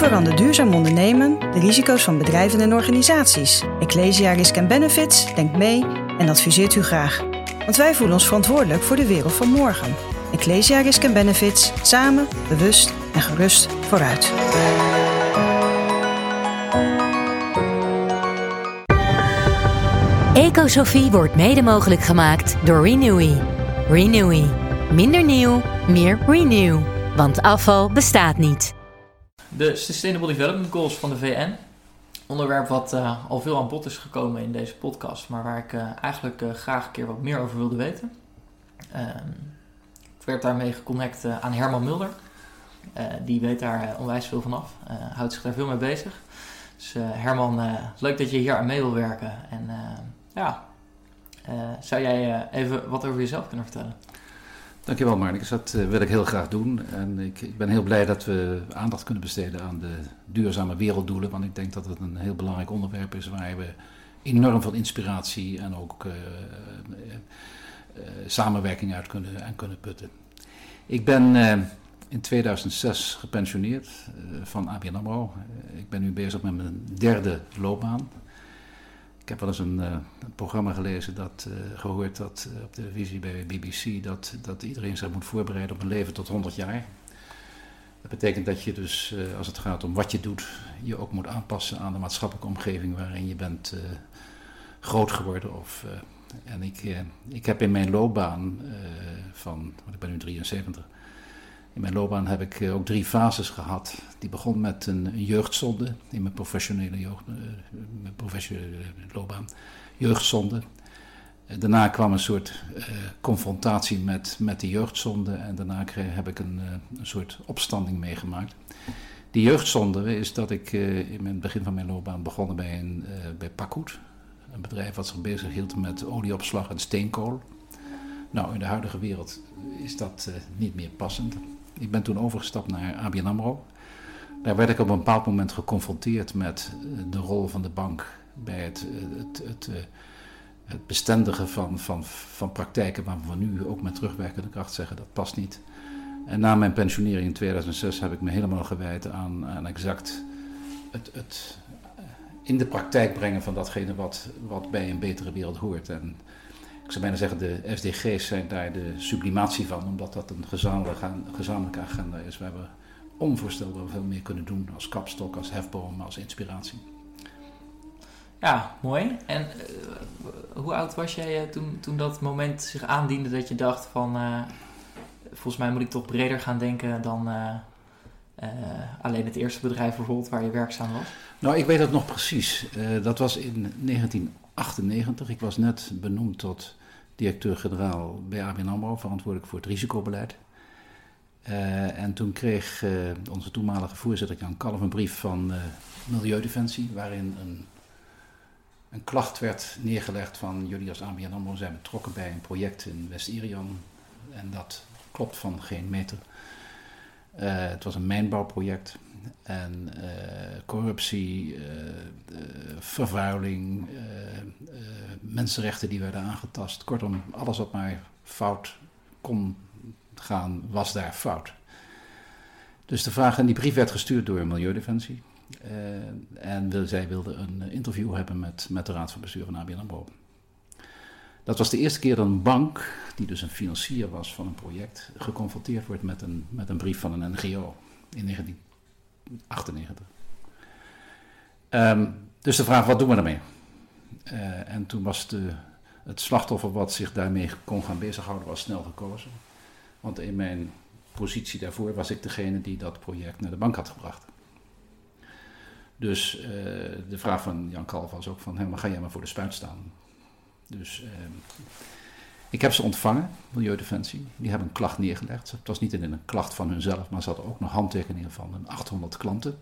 verandert duurzaam ondernemen de risico's van bedrijven en organisaties? Ecclesia Risk & Benefits denkt mee en adviseert u graag. Want wij voelen ons verantwoordelijk voor de wereld van morgen. Ecclesia Risk & Benefits, samen, bewust en gerust vooruit. Ecosofie wordt mede mogelijk gemaakt door Renewi. Renewi. Minder nieuw, meer renew. Want afval bestaat niet. De Sustainable Development Goals van de VN. Onderwerp wat al veel aan bod is gekomen in deze podcast. Maar waar ik eigenlijk graag een keer wat meer over wilde weten. Ik werd daarmee geconnect aan Herman Mulder. Die weet daar onwijs veel van af. Houdt zich daar veel mee bezig. Dus Herman, leuk dat je hier aan mee wil werken. En zou jij even wat over jezelf kunnen vertellen? Dankjewel Marnix, dat wil ik heel graag doen. En ik ben heel blij dat we aandacht kunnen besteden aan de duurzame werelddoelen. Want ik denk dat het een heel belangrijk onderwerp is waar we enorm veel inspiratie en ook samenwerking uit kunnen putten. Ik ben in 2006 gepensioneerd van ABN AMRO. Ik ben nu bezig met mijn derde loopbaan. Ik heb wel eens een programma gehoord dat op de televisie bij BBC dat iedereen zich moet voorbereiden op een leven tot 100 jaar. Dat betekent dat je dus, als het gaat om wat je doet, je ook moet aanpassen aan de maatschappelijke omgeving waarin je bent groot geworden. En ik heb in mijn loopbaan want ik ben nu 73, in mijn loopbaan heb ik ook 3 fases gehad. Die begon met een jeugdzonde in mijn professionele loopbaan. Jeugdzonde. Daarna kwam een soort confrontatie met de jeugdzonde. En daarna heb ik een soort opstanding meegemaakt. Die jeugdzonde is dat ik in het begin van mijn loopbaan begon bij Pakgoed. Een bedrijf wat zich bezig hield met olieopslag en steenkool. Nou, in de huidige wereld is dat niet meer passend. Ik ben toen overgestapt naar ABN AMRO. Daar werd ik op een bepaald moment geconfronteerd met de rol van de bank bij het bestendigen van praktijken waar we nu ook met terugwerkende kracht zeggen dat past niet. En na mijn pensionering in 2006 heb ik me helemaal gewijd aan exact het in de praktijk brengen van datgene wat bij een betere wereld hoort. En ik zou bijna zeggen, de SDG's zijn daar de sublimatie van, omdat dat een gezamenlijke agenda is waar we onvoorstelbaar veel meer kunnen doen als kapstok, als hefboom, als inspiratie. Ja, mooi. En hoe oud was jij toen dat moment zich aandiende dat je dacht van, volgens mij moet ik toch breder gaan denken dan alleen het eerste bedrijf bijvoorbeeld waar je werkzaam was? Nou, ik weet dat nog precies. Dat was in 1998. Ik was net benoemd tot directeur-generaal bij ABN AMRO, verantwoordelijk voor het risicobeleid. En toen kreeg onze toenmalige voorzitter Jan Kalff een brief van Milieudefensie, waarin een klacht werd neergelegd van jullie als ABN AMRO zijn betrokken bij een project in West-Irian. En dat klopt van geen meter. Het was een mijnbouwproject. En corruptie, vervuiling, mensenrechten die werden aangetast. Kortom, alles wat maar fout kon gaan, was daar fout. Dus de vraag, en die brief werd gestuurd door Milieudefensie. En zij wilde een interview hebben met de raad van bestuur van ABN AMRO. Dat was de eerste keer dat een bank, die dus een financier was van een project, geconfronteerd wordt met een brief van een NGO in 1998. Dus de vraag, wat doen we daarmee? En toen was het slachtoffer wat zich daarmee kon gaan bezighouden, was snel gekozen. Want in mijn positie daarvoor was ik degene die dat project naar de bank had gebracht. Dus de vraag van Jan Kalff was ook van, hey, maar ga jij maar voor de spuit staan? Dus ik heb ze ontvangen, Milieudefensie. Die hebben een klacht neergelegd. Het was niet in een klacht van hunzelf, maar ze hadden ook nog handtekeningen van 800 klanten.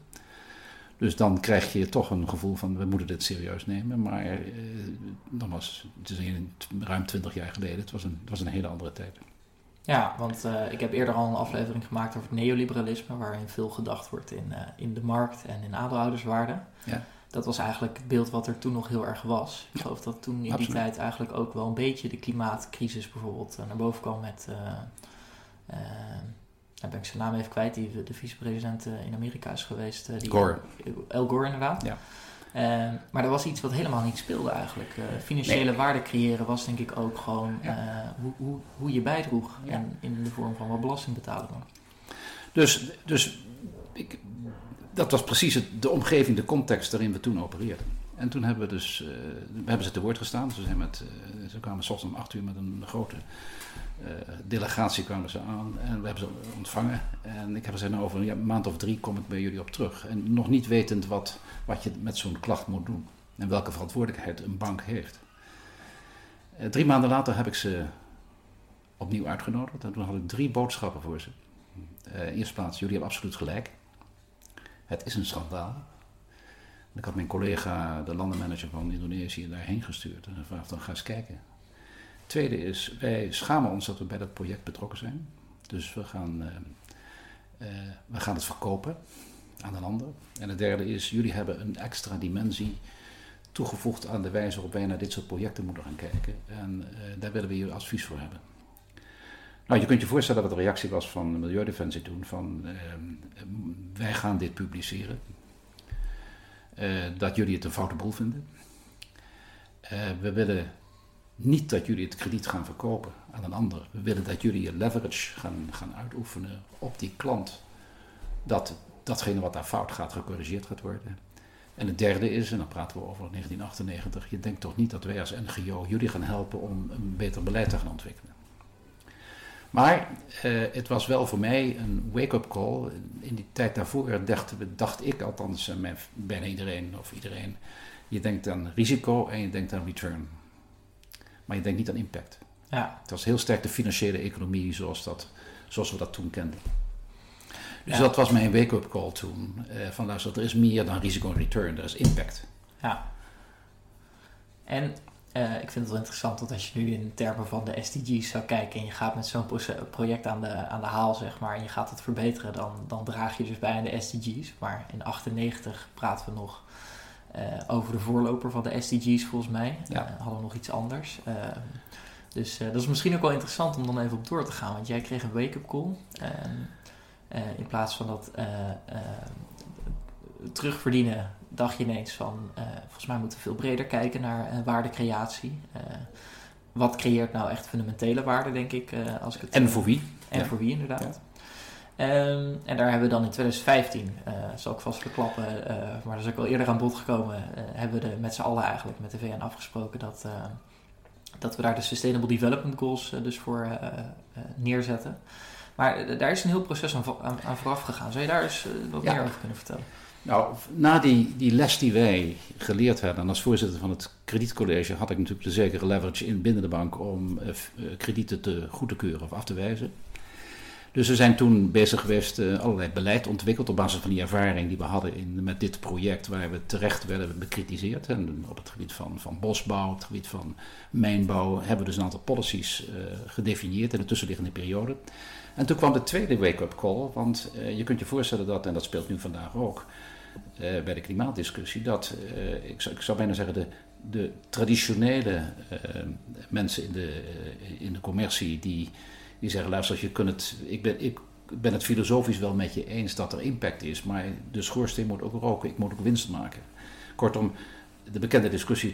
Dus dan krijg je toch een gevoel van, we moeten dit serieus nemen. Maar het is ruim 20 jaar geleden. Het was een hele andere tijd. Ja, want ik heb eerder al een aflevering gemaakt over het neoliberalisme, waarin veel gedacht wordt in de markt en in aandeelhouderswaarde. Ja. Dat was eigenlijk het beeld wat er toen nog heel erg was. Ik geloof dat toen in die tijd eigenlijk ook wel een beetje de klimaatcrisis bijvoorbeeld naar boven kwam met daar ben ik zijn naam even kwijt, die de vicepresident in Amerika is geweest. Gore. Al Gore, inderdaad. Ja. Maar er was iets wat helemaal niet speelde eigenlijk. Financiële waarde creëren was denk ik ook gewoon hoe je bijdroeg. Ja. En in de vorm van wat belasting betalen. Dus dat was precies de omgeving, de context waarin we toen opereerden. En toen hebben we dus, hebben ze te woord gestaan. Ze kwamen 's ochtends om 8:00 met een grote delegatie kwamen ze aan en we hebben ze ontvangen. En ik heb gezegd, nou, over een maand of 3 kom ik bij jullie op terug. En nog niet wetend wat je met zo'n klacht moet doen. En welke verantwoordelijkheid een bank heeft. 3 maanden later heb ik ze opnieuw uitgenodigd. En toen had ik 3 boodschappen voor ze. In eerste plaats, jullie hebben absoluut gelijk. Het is een schandaal. Ik had mijn collega, de landenmanager van Indonesië, daarheen gestuurd. En gevraagd, dan ga eens kijken. Tweede is, wij schamen ons dat we bij dat project betrokken zijn. Dus we gaan het verkopen aan een ander. En het derde is, jullie hebben een extra dimensie toegevoegd aan de wijze waarop wij naar dit soort projecten moeten gaan kijken. En daar willen we jullie advies voor hebben. Nou, je kunt je voorstellen dat het de reactie was van de Milieudefensie toen. Van, wij gaan dit publiceren. Dat jullie het een foute boel vinden. We willen niet dat jullie het krediet gaan verkopen aan een ander. We willen dat jullie je leverage gaan uitoefenen op die klant. Dat datgene wat daar fout gaat, gecorrigeerd gaat worden. En het derde is, en dan praten we over 1998... je denkt toch niet dat wij als NGO jullie gaan helpen om een beter beleid te gaan ontwikkelen. Maar het was wel voor mij een wake-up call. In die tijd daarvoor dacht ik althans, bijna iedereen... je denkt aan risico en je denkt aan return. Maar je denkt niet aan impact. Ja. Het was heel sterk de financiële economie zoals we dat toen kenden. Dus dat was mijn wake-up call toen. Van luister, er is meer dan risico en return. Er is impact. Ja. En... ik vind het wel interessant dat als je nu in termen van de SDG's zou kijken en je gaat met zo'n project aan de haal, zeg maar, en je gaat het verbeteren, dan draag je dus bij aan de SDG's. Maar in 1998 praten we nog over de voorloper van de SDG's volgens mij. Ja. Hadden we nog iets anders. Dus dat is misschien ook wel interessant om dan even op door te gaan, want jij kreeg een wake-up call. In plaats van dat terugverdienen dacht je ineens van, volgens mij moeten we veel breder kijken naar waardecreatie. Wat creëert nou echt fundamentele waarde, denk ik. En voor wie. En voor wie, inderdaad. Ja. En daar hebben we dan in 2015, dat zal ik vast verklappen, maar dat is ook wel eerder aan bod gekomen, hebben we met z'n allen eigenlijk met de VN afgesproken dat we daar de Sustainable Development Goals dus voor neerzetten. Maar daar is een heel proces aan vooraf gegaan. Zou je daar eens wat meer over kunnen vertellen? Nou, na die les die wij geleerd hadden, en als voorzitter van het kredietcollege had ik natuurlijk de zekere leverage binnen de bank om kredieten goed te keuren of af te wijzen. Dus we zijn toen bezig geweest, allerlei beleid ontwikkeld op basis van die ervaring die we hadden met dit project, waar we terecht werden bekritiseerd. En op het gebied van bosbouw, op het gebied van mijnbouw, hebben we dus een aantal policies gedefinieerd in de tussenliggende periode. En toen kwam de tweede wake-up call, want je kunt je voorstellen dat, en dat speelt nu vandaag ook, bij de klimaatdiscussie, dat, ik zou bijna zeggen, de traditionele mensen in de commercie die zeggen, luister, ik ben het filosofisch wel met je eens dat er impact is, maar de schoorsteen moet ook roken, ik moet ook winst maken. Kortom, de bekende discussie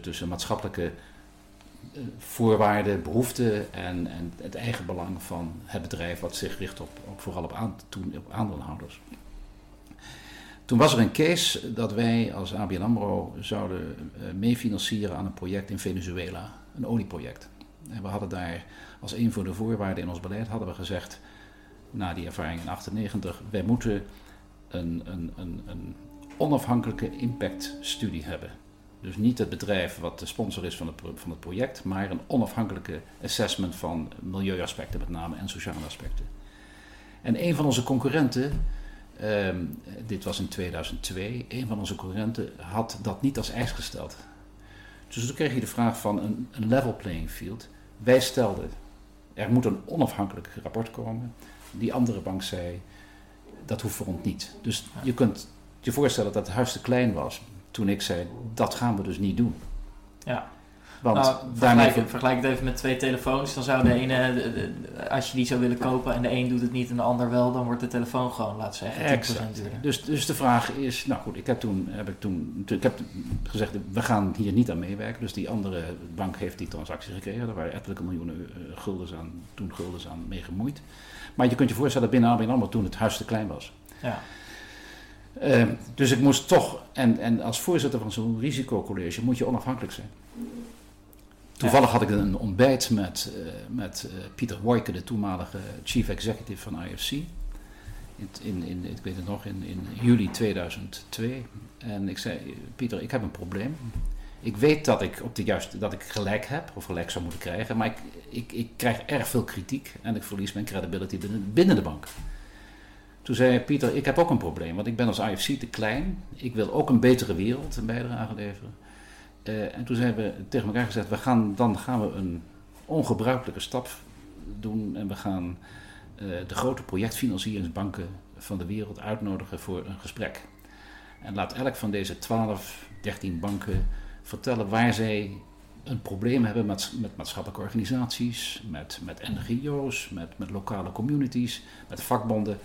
tussen maatschappelijke voorwaarden, behoeften en het eigen belang van het bedrijf wat zich richt op aandeelhouders. Toen was er een case dat wij als ABN AMRO zouden meefinancieren aan een project in Venezuela, een olieproject. En we hadden daar als een van de voorwaarden in ons beleid hadden we gezegd, na die ervaring in 1998, wij moeten een onafhankelijke impactstudie hebben. Dus niet het bedrijf wat de sponsor is van het project, maar een onafhankelijke assessment van milieuaspecten met name en sociale aspecten. En een van onze concurrenten, dit was in 2002, een van onze concurrenten had dat niet als eis gesteld. Dus toen kreeg je de vraag van een level playing field. Wij stelden, er moet een onafhankelijk rapport komen. Die andere bank zei, dat hoeft voor ons niet. Dus je kunt je voorstellen dat het huis te klein was. Toen ik zei, dat gaan we dus niet doen. Ja. Want vergelijk het even met twee telefoons. Dan zou de ene, als je die zou willen kopen en de een doet het niet en de ander wel, dan wordt de telefoon gewoon, laten we zeggen, 10% duurder. Dus de vraag is, nou goed, ik heb gezegd, we gaan hier niet aan meewerken. Dus die andere bank heeft die transactie gekregen. Daar waren ettelijke miljoenen guldens aan meegemoeid. Maar je kunt je voorstellen dat binnen ABN AMRO toen het huis te klein was. Ja. Dus ik moest toch, en als voorzitter van zo'n risicocollege moet je onafhankelijk zijn. Toevallig had ik een ontbijt met Pieter Wojke, de toenmalige chief executive van IFC. Ik weet het nog, in juli 2002. En ik zei, Pieter, ik heb een probleem. Ik weet dat ik dat ik gelijk heb, of gelijk zou moeten krijgen. Maar ik krijg erg veel kritiek en ik verlies mijn credibility binnen de bank. Toen zei Pieter, ik heb ook een probleem, want ik ben als IFC te klein. Ik wil ook een betere wereld een bijdrage leveren. En toen hebben we tegen elkaar gezegd, dan gaan we een ongebruikelijke stap doen. En we gaan de grote projectfinancieringsbanken van de wereld uitnodigen voor een gesprek. En laat elk van deze 12, 13 banken vertellen waar zij een probleem hebben met maatschappelijke organisaties, met NGO's, met lokale communities, met vakbonden.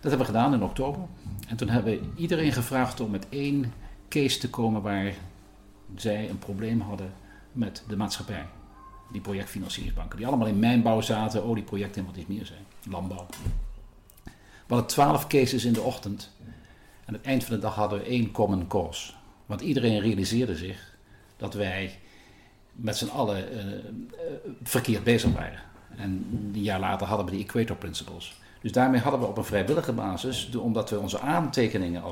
Dat hebben we gedaan in oktober. En toen hebben we iedereen gevraagd om met 1 case te komen waar zij een probleem hadden met de maatschappij. Die projectfinancieringsbanken, die allemaal in mijnbouw zaten, olieprojecten en wat iets meer zijn. Landbouw. We hadden 12 cases in de ochtend. En aan het eind van de dag hadden we 1 common cause. Want iedereen realiseerde zich dat wij met z'n allen verkeerd bezig waren. En een jaar later hadden we die Equator Principles. Dus daarmee hadden we op een vrijwillige basis, omdat we onze aantekeningen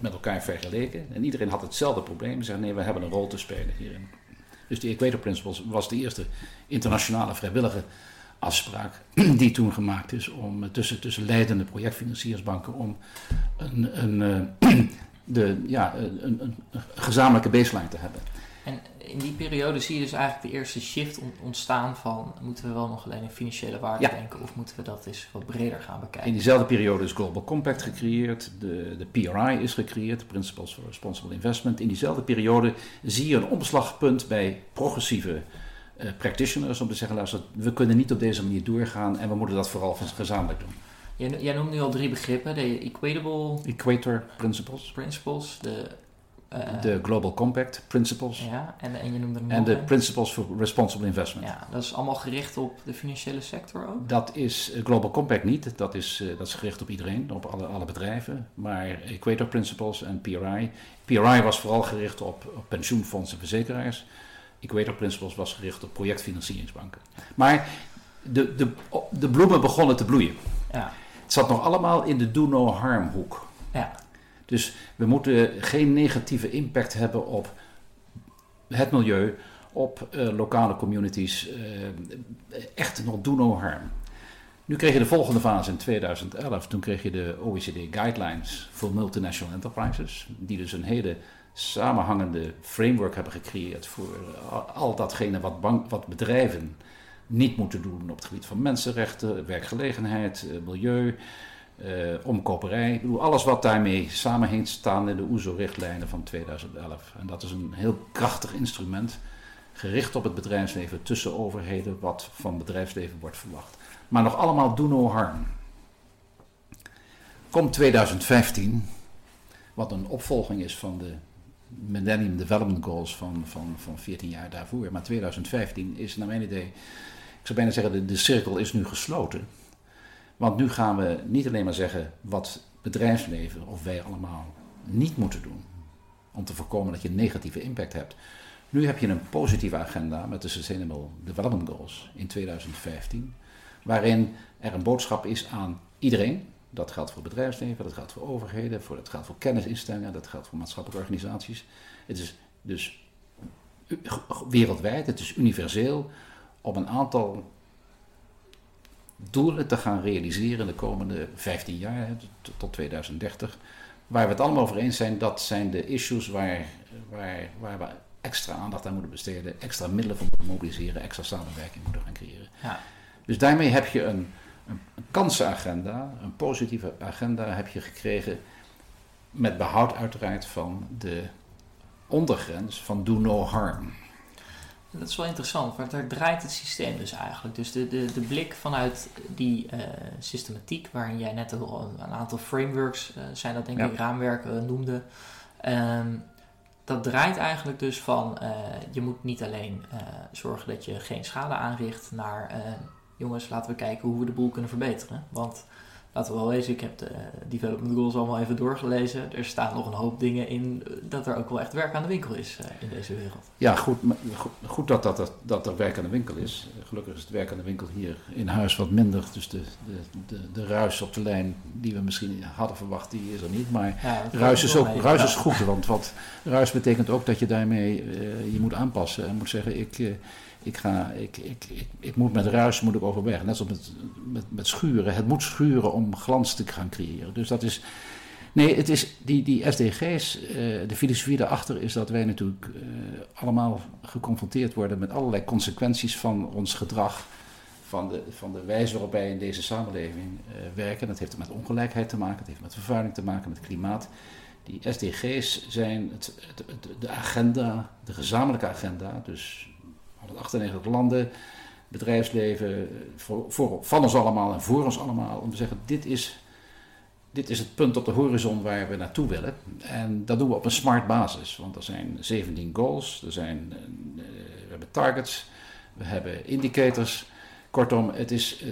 met elkaar vergeleken. En iedereen had hetzelfde probleem. Ze zeiden, nee, we hebben een rol te spelen hierin. Dus de Equator Principles was de eerste internationale vrijwillige afspraak die toen gemaakt is om tussen leidende projectfinanciersbanken om een gezamenlijke baseline te hebben. En in die periode zie je dus eigenlijk de eerste shift ontstaan van, moeten we wel nog alleen in financiële waarde denken of moeten we dat eens wat breder gaan bekijken? In diezelfde periode is Global Compact gecreëerd, de PRI is gecreëerd, de Principles for Responsible Investment. In diezelfde periode zie je een omslagpunt bij progressieve practitioners om te zeggen, luister, we kunnen niet op deze manier doorgaan en we moeten dat vooral gezamenlijk doen. Jij noemt nu al 3 begrippen, de Equator Principles, de Global Compact Principles. Ja, en je noemde hem en de Principles for Responsible Investment. Ja, dat is allemaal gericht op de financiële sector ook? Dat is Global Compact niet. Dat is gericht op iedereen, op alle bedrijven. Maar Equator Principles en PRI. PRI was vooral gericht op pensioenfondsen en verzekeraars. Equator Principles was gericht op projectfinancieringsbanken. Maar de bloemen begonnen te bloeien. Ja. Het zat nog allemaal in de do no harm hoek. Ja. Dus we moeten geen negatieve impact hebben op het milieu, op lokale communities. Echt nog do no harm. Nu kreeg je de volgende fase in 2011. Toen kreeg je de OECD Guidelines voor Multinational Enterprises. Die dus een hele samenhangende framework hebben gecreëerd voor al datgene wat bedrijven niet moeten doen op het gebied van mensenrechten, werkgelegenheid, milieu. Omkoperij. Ik bedoel, alles wat daarmee samenheen staan in de OESO-richtlijnen van 2011. En dat is een heel krachtig instrument gericht op het bedrijfsleven tussen overheden, wat van bedrijfsleven wordt verwacht. Maar nog allemaal do no harm. Komt 2015, wat een opvolging is van de Millennium Development Goals van 14 jaar daarvoor. Maar 2015 is naar mijn idee, ik zou bijna zeggen, de cirkel is nu gesloten. Want nu gaan we niet alleen maar zeggen wat bedrijfsleven of wij allemaal niet moeten doen. Om te voorkomen dat je een negatieve impact hebt. Nu heb je een positieve agenda met de Sustainable Development Goals in 2015. Waarin er een boodschap is aan iedereen. Dat geldt voor bedrijfsleven, dat geldt voor overheden, dat geldt voor kennisinstellingen, dat geldt voor maatschappelijke organisaties. Het is dus wereldwijd, het is universeel om een aantal doelen te gaan realiseren in de komende 15 jaar, tot 2030. Waar we het allemaal over eens zijn, dat zijn de issues waar we extra aandacht aan moeten besteden, extra middelen voor moeten mobiliseren, extra samenwerking moeten gaan creëren. Ja. Dus daarmee heb je een kansenagenda, een positieve agenda heb je gekregen, met behoud uiteraard van de ondergrens van do no harm. Dat is wel interessant, want daar draait het systeem dus eigenlijk. Dus de blik vanuit die systematiek, waarin jij net al een aantal frameworks, zijn dat denk ik raamwerken noemde. Dat draait eigenlijk dus van, je moet niet alleen zorgen dat je geen schade aanricht, naar jongens, laten we kijken hoe we de boel kunnen verbeteren. Want laten we wel wezen, ik heb de development goals allemaal even doorgelezen. Er staan nog een hoop dingen in dat er ook wel echt werk aan de winkel is in deze wereld. Ja, goed dat er werk aan de winkel is. Gelukkig is het werk aan de winkel hier in huis wat minder. Dus de ruis op de lijn die we misschien hadden verwacht, die is er niet. Maar ja, ruis is goed, want ruis betekent ook dat je daarmee je moet aanpassen. En moet zeggen, ik moet met ruis moet ik overweg. Net zoals met schuren. Het moet schuren om glans te gaan creëren. Dus dat is... Nee, het is die SDG's, de filosofie daarachter is dat wij natuurlijk allemaal geconfronteerd worden met allerlei consequenties van ons gedrag. Van de wijze waarop wij in deze samenleving werken. Dat heeft met ongelijkheid te maken, het heeft met vervuiling te maken, met klimaat. Die SDG's zijn de agenda, de gezamenlijke agenda, dus... 198 landen, bedrijfsleven, van ons allemaal en voor ons allemaal. Om te zeggen, dit is het punt op de horizon waar we naartoe willen. En dat doen we op een smart basis. Want er zijn 17 goals, we hebben targets, we hebben indicators. Kortom, het is,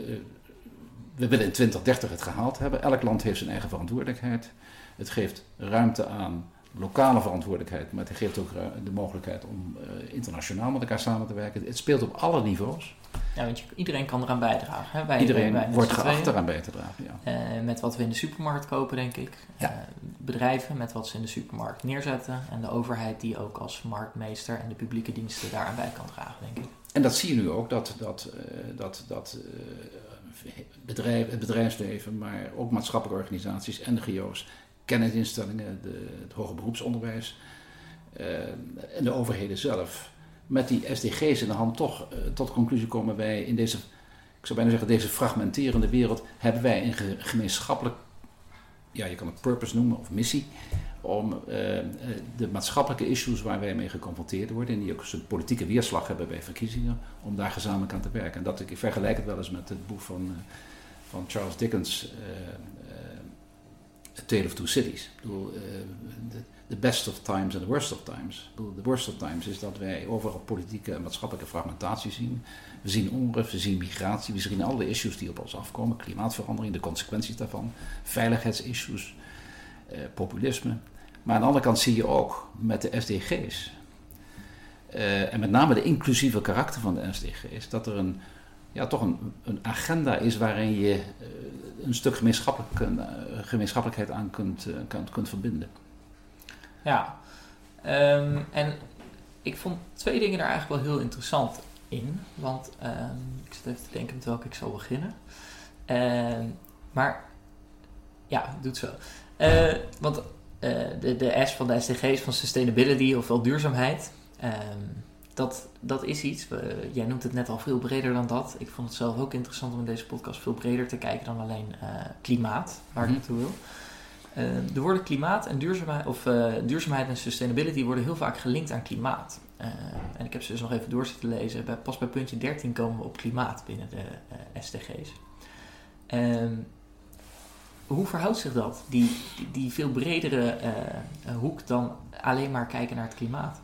we willen in 2030 het gehaald hebben. Elk land heeft zijn eigen verantwoordelijkheid. Het geeft ruimte aan... lokale verantwoordelijkheid, maar het geeft ook de mogelijkheid om internationaal met elkaar samen te werken. Het speelt op alle niveaus. Ja, want iedereen kan eraan bijdragen. Hè? Iedereen wordt geacht eraan bij te dragen. Ja. Met wat we in de supermarkt kopen, denk ik. Ja. Bedrijven met wat ze in de supermarkt neerzetten. En de overheid die ook als marktmeester en de publieke diensten daaraan bij kan dragen, denk ik. En dat zie je nu ook, het bedrijfsleven, maar ook maatschappelijke organisaties, NGO's... kennisinstellingen, het hoger beroepsonderwijs en de overheden zelf, met die SDG's in de hand toch tot de conclusie komen wij in deze, ik zou bijna zeggen, deze fragmenterende wereld, hebben wij een gemeenschappelijk, ja, je kan het purpose noemen of missie, om de maatschappelijke issues waar wij mee geconfronteerd worden en die ook een politieke weerslag hebben bij verkiezingen, om daar gezamenlijk aan te werken. En ik vergelijk het wel eens met het boek van Charles Dickens, A Tale of Two Cities. Ik bedoel, the best of times and the worst of times. De worst of times is dat wij overal politieke en maatschappelijke fragmentatie zien. We zien onrust, we zien migratie, we zien alle issues die op ons afkomen. Klimaatverandering, de consequenties daarvan. Veiligheidsissues, populisme. Maar aan de andere kant zie je ook met de SDG's. En met name de inclusieve karakter van de SDG's. Dat er een agenda is waarin je... een stuk gemeenschappelijkheid aan kunt verbinden. Ja, en ik vond twee dingen daar eigenlijk wel heel interessant in. Want ik zit even te denken met welke ik zal beginnen. Maar ja, doet zo. Want de S van de SDG's van sustainability, ofwel duurzaamheid... Dat is iets, jij noemt het net al veel breder dan dat. Ik vond het zelf ook interessant om in deze podcast veel breder te kijken dan alleen klimaat, waar ik naartoe wil. De woorden klimaat en duurzaamheid en sustainability worden heel vaak gelinkt aan klimaat. En ik heb ze dus nog even door zitten lezen. Pas bij puntje 13 komen we op klimaat binnen de SDG's. Hoe verhoudt zich dat, die veel bredere hoek dan alleen maar kijken naar het klimaat?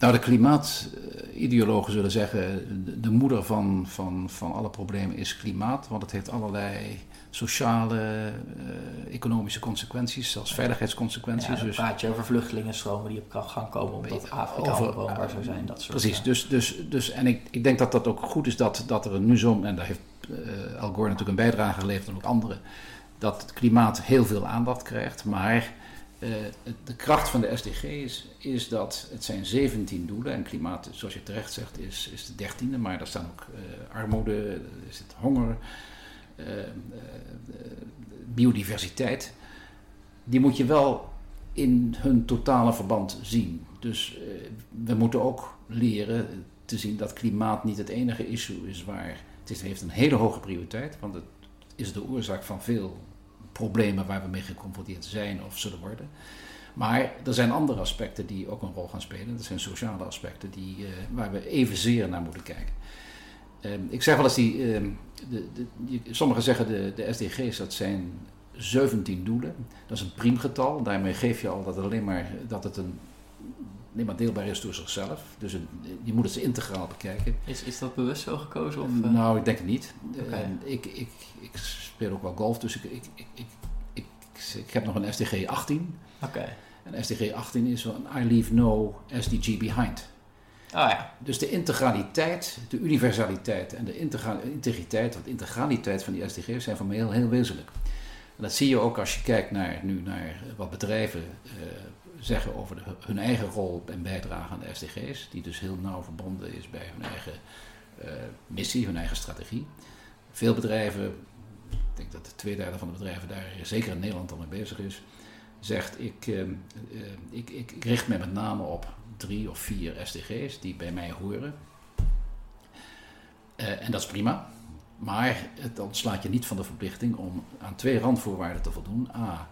Nou, de klimaatideologen zullen zeggen, de moeder van alle problemen is klimaat, want het heeft allerlei sociale, economische consequenties, zelfs veiligheidsconsequenties. Ja, dan praat je over vluchtelingenstromen die op gang komen omdat Afrika onbewoonbaar zou zijn, dat soort dingen. Precies, dus en ik denk dat ook goed is dat er nu zo, en daar heeft Al Gore natuurlijk een bijdrage geleverd en ook anderen, dat het klimaat heel veel aandacht krijgt, maar... de kracht van de SDG's is dat het zijn 17 doelen en klimaat, zoals je terecht zegt, is de 13e, maar daar staan ook armoede, is het honger, biodiversiteit. Die moet je wel in hun totale verband zien. Dus we moeten ook leren te zien dat klimaat niet het enige issue is waar... Het heeft een hele hoge prioriteit, want het is de oorzaak van veel... problemen waar we mee geconfronteerd zijn of zullen worden. Maar er zijn andere aspecten die ook een rol gaan spelen. Dat zijn sociale aspecten waar we evenzeer naar moeten kijken. Ik zeg wel eens, sommigen zeggen de SDG's, dat zijn 17 doelen. Dat is een priemgetal. Daarmee geef je al dat het alleen maar deelbaar is door zichzelf. Dus je moet het integraal bekijken. Is dat bewust zo gekozen? Of? Nou, ik denk het niet. Okay. Ik speel ook wel golf, dus ik heb nog een SDG 18. Okay. En SDG 18 is zo'n I leave no SDG behind. Oh ja. Dus de integraliteit, de universaliteit en de integriteit, want integraliteit van die SDG's zijn voor mij heel wezenlijk. En dat zie je ook als je kijkt naar wat bedrijven zeggen over hun eigen rol en bijdrage aan de SDG's, die dus heel nauw verbonden is bij hun eigen missie, hun eigen strategie. Veel bedrijven, ik denk dat 2/3 van de bedrijven daar zeker in Nederland al mee bezig is, zegt ik richt me met name op 3 of 4 SDG's die bij mij horen. En dat is prima. Maar het ontslaat je niet van de verplichting om aan 2 randvoorwaarden te voldoen. A,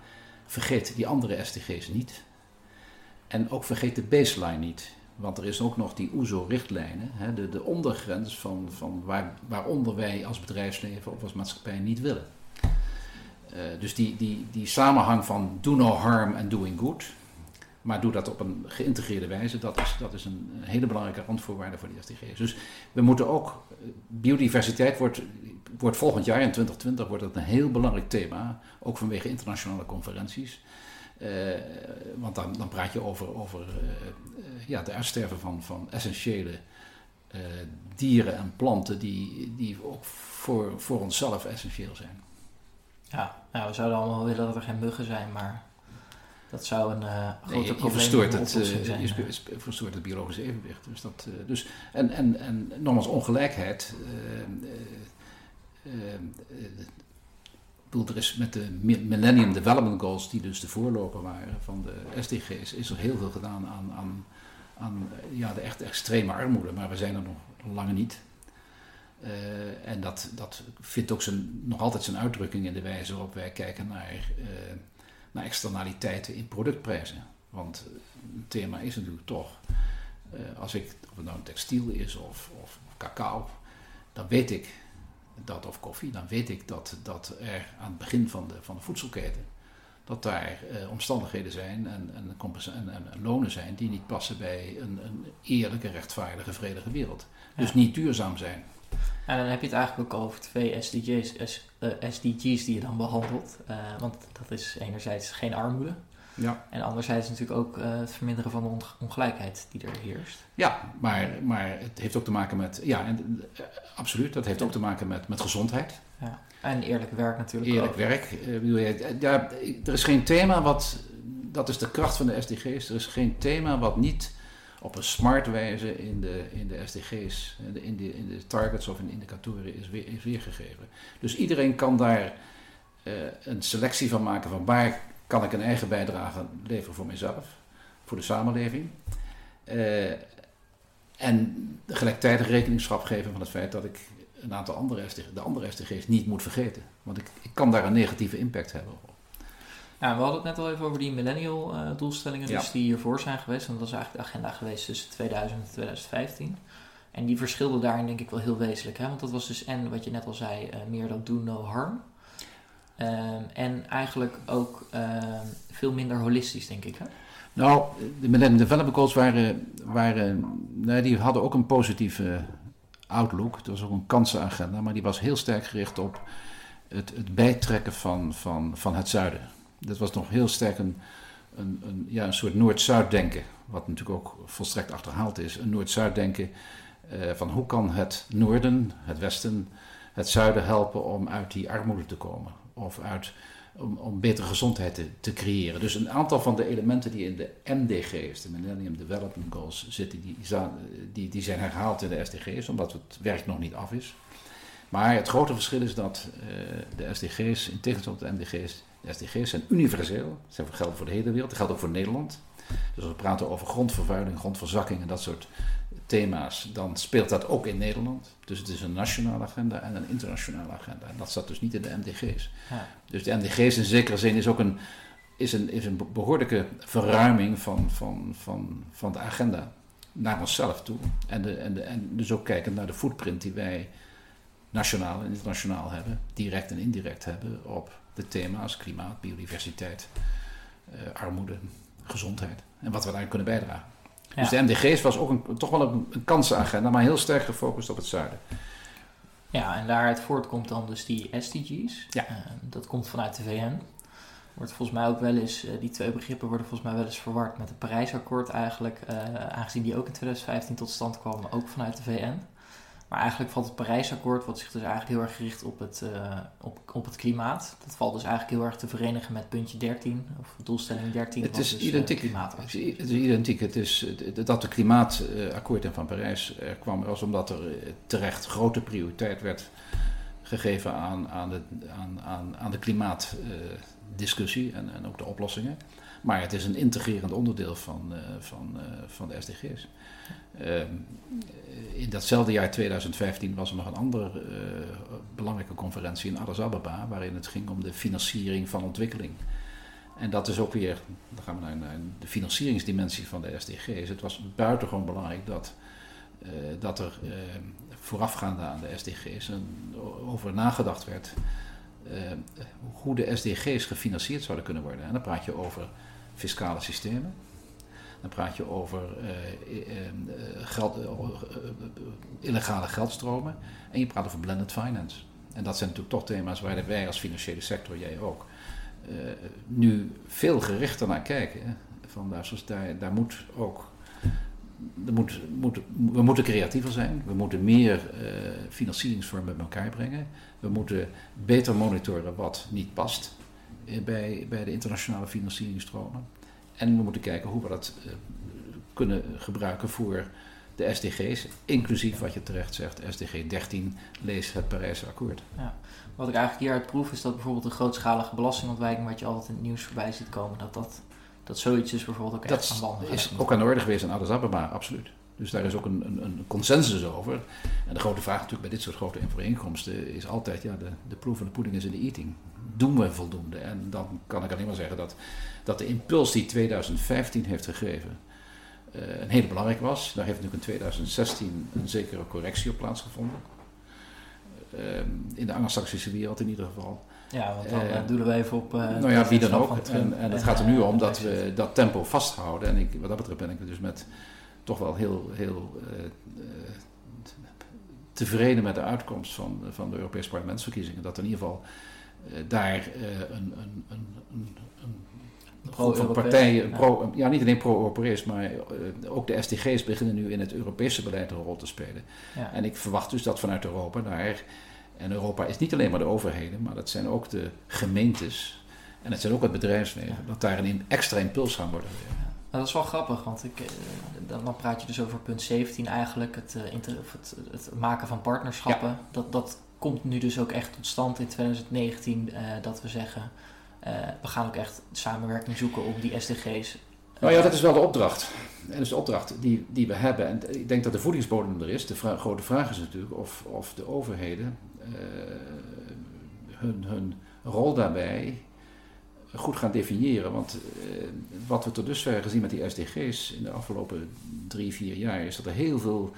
vergeet die andere SDG's niet. En ook vergeet de baseline niet. Want er is ook nog die OESO-richtlijnen. De ondergrens van waaronder wij als bedrijfsleven of als maatschappij niet willen. Dus die samenhang van do no harm en doing good. Maar doe dat op een geïntegreerde wijze. Dat is een hele belangrijke randvoorwaarde voor die SDG's. Dus we moeten ook... Biodiversiteit wordt volgend jaar, in 2020, wordt dat een heel belangrijk thema. Ook vanwege internationale conferenties. Want dan praat je over de uitsterven van essentiële dieren en planten... die ook voor onszelf essentieel zijn. Ja, nou, we zouden allemaal willen dat er geen muggen zijn, maar... Dat zou een grote probleem zijn. Je verstoort het biologische evenwicht. Dus nogmaals, ongelijkheid. Ik bedoel, er is met de Millennium Development Goals, die dus de voorloper waren van de SDG's, is er heel veel gedaan aan de echt extreme armoede. Maar we zijn er nog lange niet. En dat vindt ook nog altijd zijn uitdrukking in de wijze waarop wij kijken naar externaliteiten in productprijzen. Want een thema is natuurlijk toch... of het nou een textiel is of cacao... dan weet ik dat, of koffie... dan weet ik dat er aan het begin van de voedselketen... dat daar omstandigheden zijn en lonen zijn... die niet passen bij een eerlijke, rechtvaardige, vredige wereld. Dus niet duurzaam zijn. En dan heb je het eigenlijk ook over 2 SDG's die je dan behandelt. Want dat is enerzijds geen armoede. Ja. En anderzijds natuurlijk ook het verminderen van de ongelijkheid die er heerst. Ja, maar het heeft ook te maken met... Ja, absoluut. Dat heeft ook te maken met gezondheid. Ja. En eerlijk werk natuurlijk ook. Eerlijk werk. Er is geen thema wat... Dat is de kracht van de SDG's. Er is geen thema wat niet... op een smart wijze in de SDG's, in de targets of in de indicatoren is weergegeven. Dus iedereen kan daar een selectie van maken van waar kan ik een eigen bijdrage leveren voor mezelf, voor de samenleving. En gelijktijdig rekenschap geven van het feit dat ik een aantal andere SDG's niet moet vergeten. Want ik kan daar een negatieve impact hebben op. Ja, we hadden het net al even over die millennial doelstellingen dus die hiervoor zijn geweest. Want dat is eigenlijk de agenda geweest tussen 2000 en 2015. En die verschilden daarin denk ik wel heel wezenlijk. Hè? Want dat was dus en wat je net al zei, meer dat do no harm. En eigenlijk ook veel minder holistisch denk ik. Hè? Nou, de Millennium Development Goals die hadden ook een positieve outlook. Dat was ook een kansenagenda, maar die was heel sterk gericht op het bijtrekken van het zuiden. Dat was nog heel sterk een soort Noord-Zuid-denken. Wat natuurlijk ook volstrekt achterhaald is. Een Noord-Zuid-denken van hoe kan het noorden, het westen, het zuiden helpen om uit die armoede te komen. Of om betere gezondheid te creëren. Dus een aantal van de elementen die in de MDG's, de Millennium Development Goals, zitten, die zijn herhaald in de SDG's. Omdat het werk nog niet af is. Maar het grote verschil is dat de SDG's, in tegenstelling tot de MDG's, de SDG's zijn universeel, ze gelden voor de hele wereld, dat geldt ook voor Nederland. Dus als we praten over grondvervuiling, grondverzakking en dat soort thema's, dan speelt dat ook in Nederland. Dus het is een nationale agenda en een internationale agenda. En dat staat dus niet in de MDG's. Ja. Dus de MDG's in zekere zin is ook een is een behoorlijke verruiming van de agenda naar onszelf toe. En dus ook kijken naar de footprint die wij nationaal en internationaal hebben, direct en indirect hebben op de thema's klimaat, biodiversiteit, armoede, gezondheid en wat we daarin kunnen bijdragen. Ja. Dus de MDG's was ook toch wel een kansenagenda, maar heel sterk gefocust op het zuiden. Ja, en daaruit voortkomt dan dus die SDG's. Ja. Dat komt vanuit de VN. Wordt volgens mij ook wel eens, die twee begrippen worden volgens mij wel eens verward met het Parijsakkoord eigenlijk. Aangezien die ook in 2015 tot stand kwam, ook vanuit de VN. Maar eigenlijk valt het Parijsakkoord, wat zich dus eigenlijk heel erg gericht op het klimaat. Dat valt dus eigenlijk heel erg te verenigen met puntje 13, of doelstelling 13. Het is dus identiek. Klimaatactie. Het is identiek. Het is, dat de klimaatakkoord van Parijs kwam, was omdat er terecht grote prioriteit werd gegeven aan de klimaatdiscussie en ook de oplossingen. Maar het is een integrerend onderdeel van de SDG's. In datzelfde jaar 2015 was er nog een andere belangrijke conferentie in Addis Abeba, waarin het ging om de financiering van ontwikkeling. En dat is ook weer, dan gaan we naar de financieringsdimensie van de SDG's. Het was buitengewoon belangrijk dat er voorafgaande aan de SDG's over nagedacht werd hoe de SDG's gefinancierd zouden kunnen worden. En dan praat je over fiscale systemen. Dan praat je over illegale geldstromen. En je praat over blended finance. En dat zijn natuurlijk toch thema's waar wij als financiële sector, jij ook, nu veel gerichter naar kijken. Van daar moet ook... We moeten creatiever zijn. We moeten meer financieringsvormen met elkaar brengen. We moeten beter monitoren wat niet past bij de internationale financieringstromen. En we moeten kijken hoe we dat kunnen gebruiken voor de SDG's. Inclusief wat je terecht zegt, SDG 13, lees het Parijse akkoord. Ja. Wat ik eigenlijk hieruit proef is dat bijvoorbeeld een grootschalige belastingontwijking, wat je altijd in het nieuws voorbij ziet komen, dat zoiets is bijvoorbeeld ook echt aan banden. Dat is ook aan de orde geweest in Addis Ababa, absoluut. Dus daar is ook een consensus over. En de grote vraag natuurlijk bij dit soort grote overeenkomsten is altijd, ja, de proof van de pudding is in de eating. Doen we voldoende? En dan kan ik alleen maar zeggen dat de impuls die 2015 heeft gegeven een hele belangrijke was. Daar heeft natuurlijk in 2016 een zekere correctie op plaatsgevonden. In de Anglo-Saxische wereld in ieder geval. Ja, want dan doelen we even op... nou ja, wie dan ook. En het gaat er nu om dat we dat tempo vasthouden. En wat dat betreft ben ik dus met toch wel heel tevreden met de uitkomst van de Europese parlementsverkiezingen. Dat in ieder geval daar een groep partijen... Ja. Niet alleen pro-Europees, maar ook de SDG's beginnen nu in het Europese beleid een rol te spelen. Ja. En ik verwacht dus dat vanuit Europa daar... En Europa is niet alleen maar de overheden, maar dat zijn ook de gemeentes en het zijn ook het bedrijfsleven, dat daar een extra impuls gaan worden. Ja. Nou, dat is wel grappig, want dan praat je dus over punt 17 eigenlijk, het maken van partnerschappen. Ja. Dat komt nu dus ook echt tot stand in 2019, dat we zeggen, we gaan ook echt samenwerking zoeken om die SDG's... Nou ja, dat is wel de opdracht. En dat is de opdracht die we hebben. En ik denk dat de voedingsbodem er is. De grote vraag is natuurlijk of de overheden hun rol daarbij goed gaan definiëren. Want wat we tot dusver gezien met die SDG's in de afgelopen 3-4 jaar... is dat er heel veel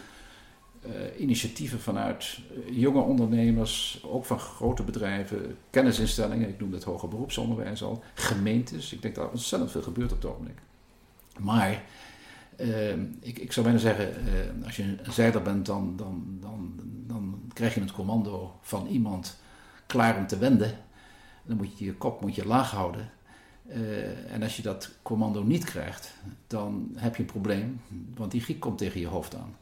initiatieven vanuit jonge ondernemers... ook van grote bedrijven, kennisinstellingen... ik noem dat hoger beroepsonderwijs al, gemeentes. Ik denk dat er ontzettend veel gebeurt op het ogenblik. Maar ik zou bijna zeggen, als je een zijder bent, dan krijg je het commando van iemand klaar om te wenden. Dan moet je je kop laag houden. En als je dat commando niet krijgt, dan heb je een probleem, want die giek komt tegen je hoofd aan.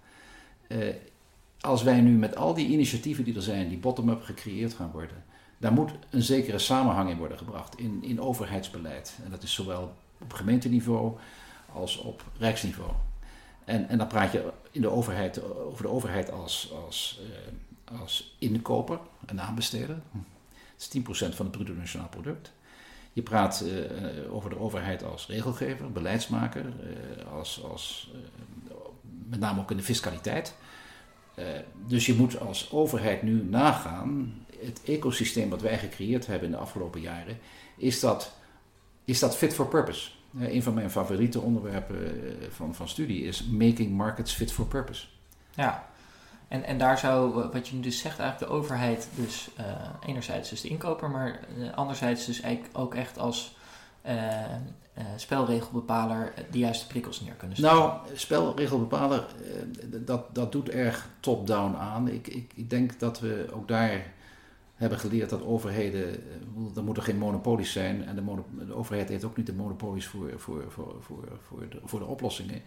Als wij nu met al die initiatieven die er zijn, die bottom-up gecreëerd gaan worden, daar moet een zekere samenhang in worden gebracht in overheidsbeleid. En dat is zowel op gemeenteniveau als op rijksniveau. En dan praat je over de overheid als inkoper en aanbesteder. Dat is 10% van het bruto nationaal product. Je praat over de overheid als regelgever, beleidsmaker, met name ook in de fiscaliteit. Dus je moet als overheid nu nagaan, het ecosysteem wat wij gecreëerd hebben in de afgelopen jaren, is dat is dat fit for purpose. Een van mijn favoriete onderwerpen van studie is making markets fit for purpose. Ja, en daar zou, wat je nu dus zegt, eigenlijk de overheid dus enerzijds dus de inkoper, maar anderzijds dus eigenlijk ook echt als spelregelbepaler de juiste prikkels neer kunnen zetten. Nou, spelregelbepaler, dat doet erg top-down aan. Ik denk dat we ook daar hebben geleerd dat overheden, er moeten geen monopolies zijn en de overheid heeft ook niet de monopolies voor de oplossingen.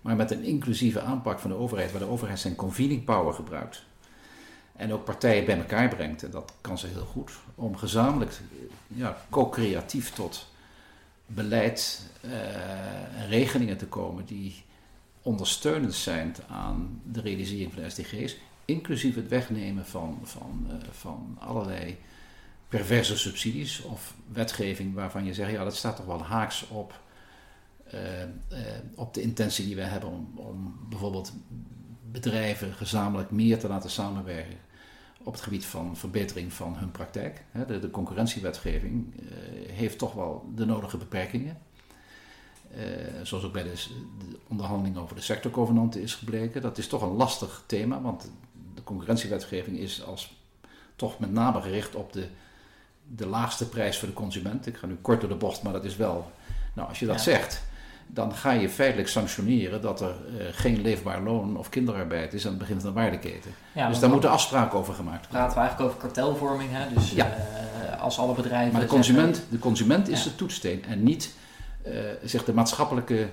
Maar met een inclusieve aanpak van de overheid, waar de overheid zijn convening power gebruikt en ook partijen bij elkaar brengt, en dat kan ze heel goed, om gezamenlijk co-creatief tot beleid en regelingen te komen die ondersteunend zijn aan de realisering van de SDG's, inclusief het wegnemen van allerlei perverse subsidies of wetgeving waarvan je zegt, ja, dat staat toch wel haaks op de intentie die we hebben om bijvoorbeeld bedrijven gezamenlijk meer te laten samenwerken op het gebied van verbetering van hun praktijk. De concurrentiewetgeving heeft toch wel de nodige beperkingen. Zoals ook bij de onderhandelingen over de sectorcovenanten is gebleken. Dat is toch een lastig thema, want de concurrentiewetgeving is toch met name gericht op de laagste prijs voor de consument. Ik ga nu kort door de bocht, maar dat is wel... Nou, als je dat zegt, dan ga je feitelijk sanctioneren dat er geen leefbaar loon of kinderarbeid is aan het begin van de waardeketen. Ja, dus daar moeten afspraken over gemaakt worden. Praten we eigenlijk over kartelvorming, hè? Dus als alle bedrijven... Maar de consument is de toetssteen en niet... Zegt de maatschappelijke,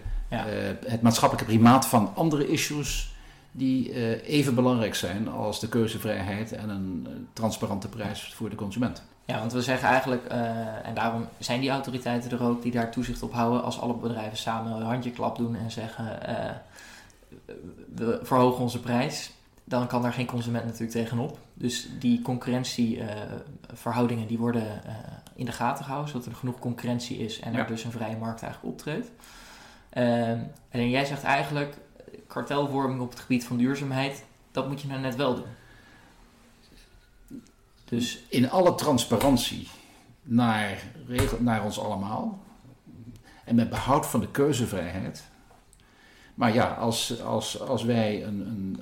het maatschappelijke primaat van andere issues die even belangrijk zijn als de keuzevrijheid en een transparante prijs voor de consument. Ja, want we zeggen eigenlijk, en daarom zijn die autoriteiten er ook die daar toezicht op houden, als alle bedrijven samen een handjeklap doen en zeggen we verhogen onze prijs, dan kan daar geen consument natuurlijk tegenop. Dus die concurrentieverhoudingen die worden in de gaten gehouden, zodat er genoeg concurrentie is en er dus een vrije markt eigenlijk optreedt. En jij zegt eigenlijk, kartelvorming op het gebied van duurzaamheid, dat moet je nou net wel doen. Dus in alle transparantie naar ons allemaal en met behoud van de keuzevrijheid. Maar ja, als wij een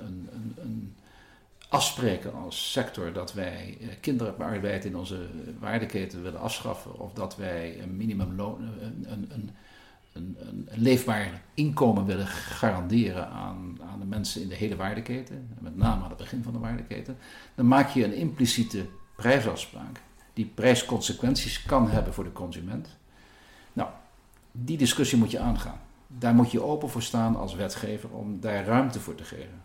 afspreken als sector dat wij kinderarbeid in onze waardeketen willen afschaffen, of dat wij een minimumloon, een leefbaar inkomen willen garanderen aan de mensen in de hele waardeketen, met name aan het begin van de waardeketen, dan maak je een impliciete prijsafspraak die prijsconsequenties kan hebben voor de consument. Nou, die discussie moet je aangaan. Daar moet je open voor staan als wetgever om daar ruimte voor te geven.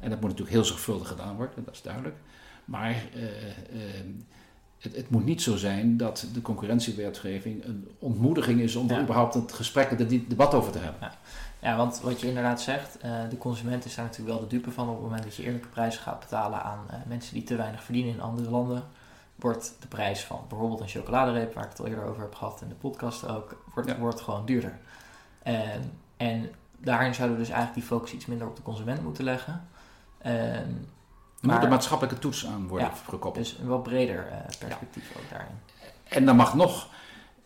En dat moet natuurlijk heel zorgvuldig gedaan worden, dat is duidelijk. Maar het moet niet zo zijn dat de concurrentiewetgeving een ontmoediging is om er überhaupt het gesprek en het debat over te hebben. Ja, want wat je inderdaad zegt, de consument is daar natuurlijk wel de dupe van. Op het moment dat je eerlijke prijzen gaat betalen aan mensen die te weinig verdienen in andere landen, wordt de prijs van bijvoorbeeld een chocoladereep, waar ik het al eerder over heb gehad in de podcast ook, wordt gewoon duurder. En daarin zouden we dus eigenlijk die focus iets minder op de consument moeten leggen. Er moet een maatschappelijke toets aan worden gekoppeld. Dus een wat breder perspectief ook daarin. En dan mag nog...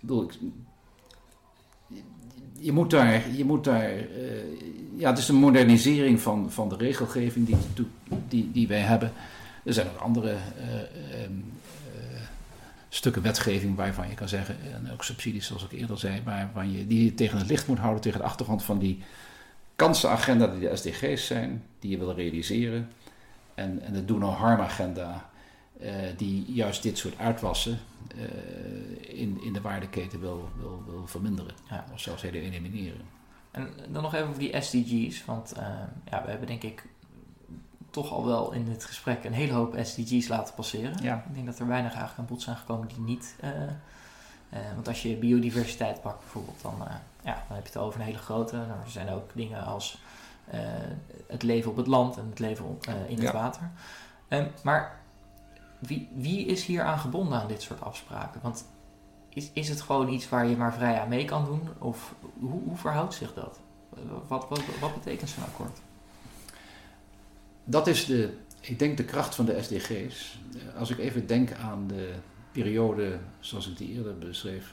het is een modernisering van de regelgeving die wij hebben. Er zijn ook andere stukken wetgeving waarvan je kan zeggen, en ook subsidies zoals ik eerder zei, waarvan je die tegen het licht moet houden, tegen de achtergrond van die kansenagenda die de SDG's zijn, die je wil realiseren. En de do no harm agenda, die juist dit soort uitwassen in de waardeketen wil verminderen. Ja. Of zelfs helemaal elimineren. En dan nog even over die SDG's, want we hebben denk ik toch al wel in dit gesprek een hele hoop SDG's laten passeren. Ja. Ik denk dat er weinig eigenlijk aan bod zijn gekomen die niet... want als je biodiversiteit pakt bijvoorbeeld, dan heb je het over een hele grote. Nou, er zijn ook dingen als het leven op het land en het leven in het water. Maar wie is hier aan gebonden aan dit soort afspraken? Want is het gewoon iets waar je maar vrij aan mee kan doen? Of hoe verhoudt zich dat? Wat betekent zo'n akkoord? Dat is de kracht van de SDG's. Als ik even denk aan de periode, zoals ik die eerder beschreef,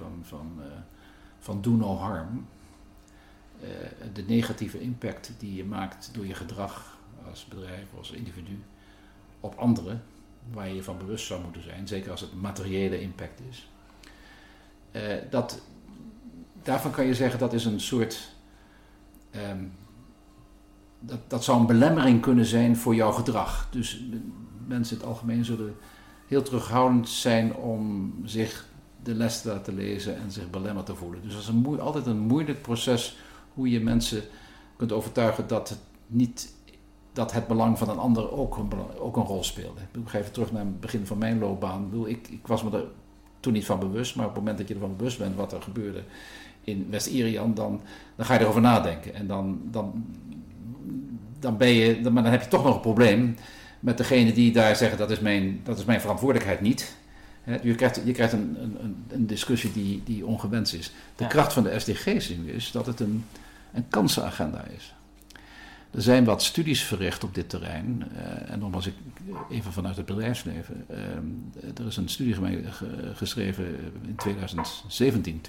van van do no harm. De negatieve impact die je maakt door je gedrag als bedrijf, als individu, op anderen, waar je je van bewust zou moeten zijn, zeker als het materiële impact is. Daarvan kan je zeggen dat is een soort... Dat zou een belemmering kunnen zijn voor jouw gedrag. Dus mensen in het algemeen zullen heel terughoudend zijn om zich de les te laten lezen en zich belemmerd te voelen. Dus dat is altijd een moeilijk proces hoe je mensen kunt overtuigen dat het belang van een ander ook een rol speelde. Ik ga even terug naar het begin van mijn loopbaan. Ik was me er toen niet van bewust, maar op het moment dat je ervan bewust bent wat er gebeurde in West-Irian, dan ga je erover nadenken. En dan heb je toch nog een probleem met degene die daar zeggen dat is mijn verantwoordelijkheid niet. Je krijgt een discussie die ongewenst is. De kracht van de SDG's is dat het een kansenagenda is. Er zijn wat studies verricht op dit terrein. En nogmaals, even vanuit het bedrijfsleven. Er is een studie geschreven in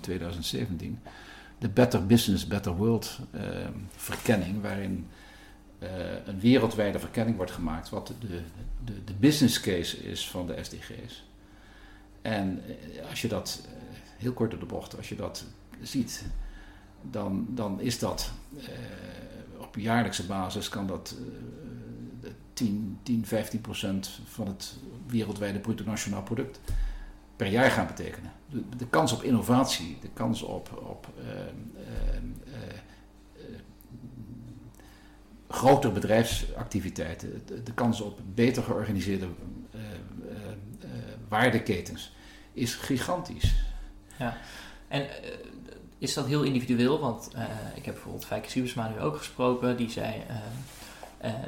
2017. De Better Business, Better World verkenning, waarin een wereldwijde verkenning wordt gemaakt wat de business case is van de SDG's. En als je dat, heel kort door de bocht, als je dat ziet, dan is dat op jaarlijkse basis kan dat 10-15% van het wereldwijde bruto nationaal product per jaar gaan betekenen. De kans op innovatie, de kans op grotere bedrijfsactiviteiten, de kans op beter georganiseerde waardeketens is gigantisch. Ja, en is dat heel individueel? Want ik heb bijvoorbeeld Feike Sijbesma nu ook gesproken, die zei...